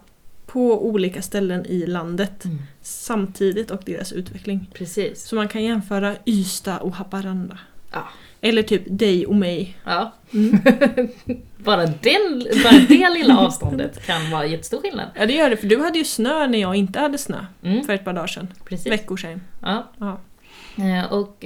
på olika ställen i landet mm. samtidigt och deras utveckling. Precis. Så man kan jämföra Ystad och Haparanda. Ja. Eller typ dig och mig. Ja. Mm. bara, den, bara det lilla avståndet kan vara jättestor skillnad. Ja, det gör det. För du hade ju snö när jag inte hade snö. Mm. För ett par dagar sedan. Precis. Veckor sedan. Ja. ja. Och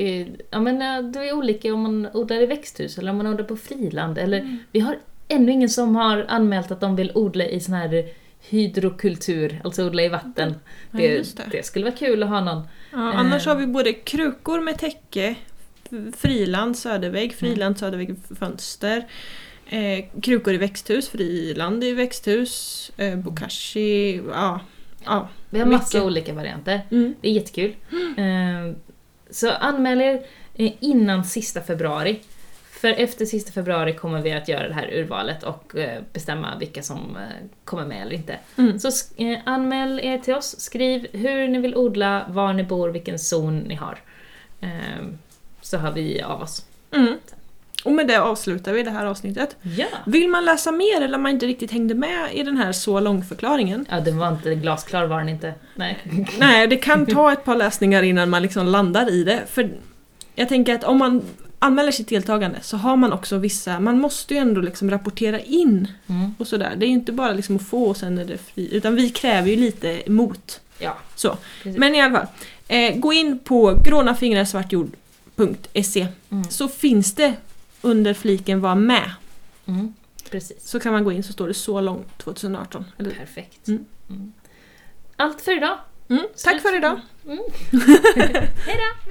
ja, men det är olika om man odlar i växthus eller om man odlar på friland. Eller, mm. vi har ännu ingen som har anmält att de vill odla i sån här hydrokultur. Alltså odla i vatten. Ja, det, det. det skulle vara kul att ha någon. Ja, annars eh. har vi både krukor med täcke, friland, södervägg, friland, södervägg, fönster, eh, krukor i växthus, friland i växthus, eh, bokashi, ja, ja. Vi har mycket. Massa olika varianter. Mm. Det är jättekul. Mm. Eh, så anmäl er innan sista februari. För efter sista februari kommer vi att göra det här urvalet och eh, bestämma vilka som eh, kommer med eller inte. Mm. Så eh, anmäl er till oss. Skriv hur ni vill odla, var ni bor, vilken zon ni har. Eh, Så har vi av oss. Mm. Och med det avslutar vi det här avsnittet. Ja. Vill man läsa mer eller man inte riktigt hängde med i den här så långförklaringen? Ja, den var inte glasklar var den inte. Nej. Nej, det kan ta ett par läsningar innan man liksom landar i det. För jag tänker att om man anmäler sitt deltagande så har man också vissa, man måste ju ändå liksom rapportera in mm. och sådär. Det är ju inte bara liksom att få och sen är det fri, utan vi kräver ju lite emot. Ja. Så. Precis. Men i alla fall, eh, gå in på gröna fingrar svart jord punkt se mm. så finns det under fliken var med. Mm. Precis. Så kan man gå in, så står det så långt tjugo arton. Eller? Perfekt. Mm. Mm. Allt för idag. Mm. Tack för idag. Mm. Hej då!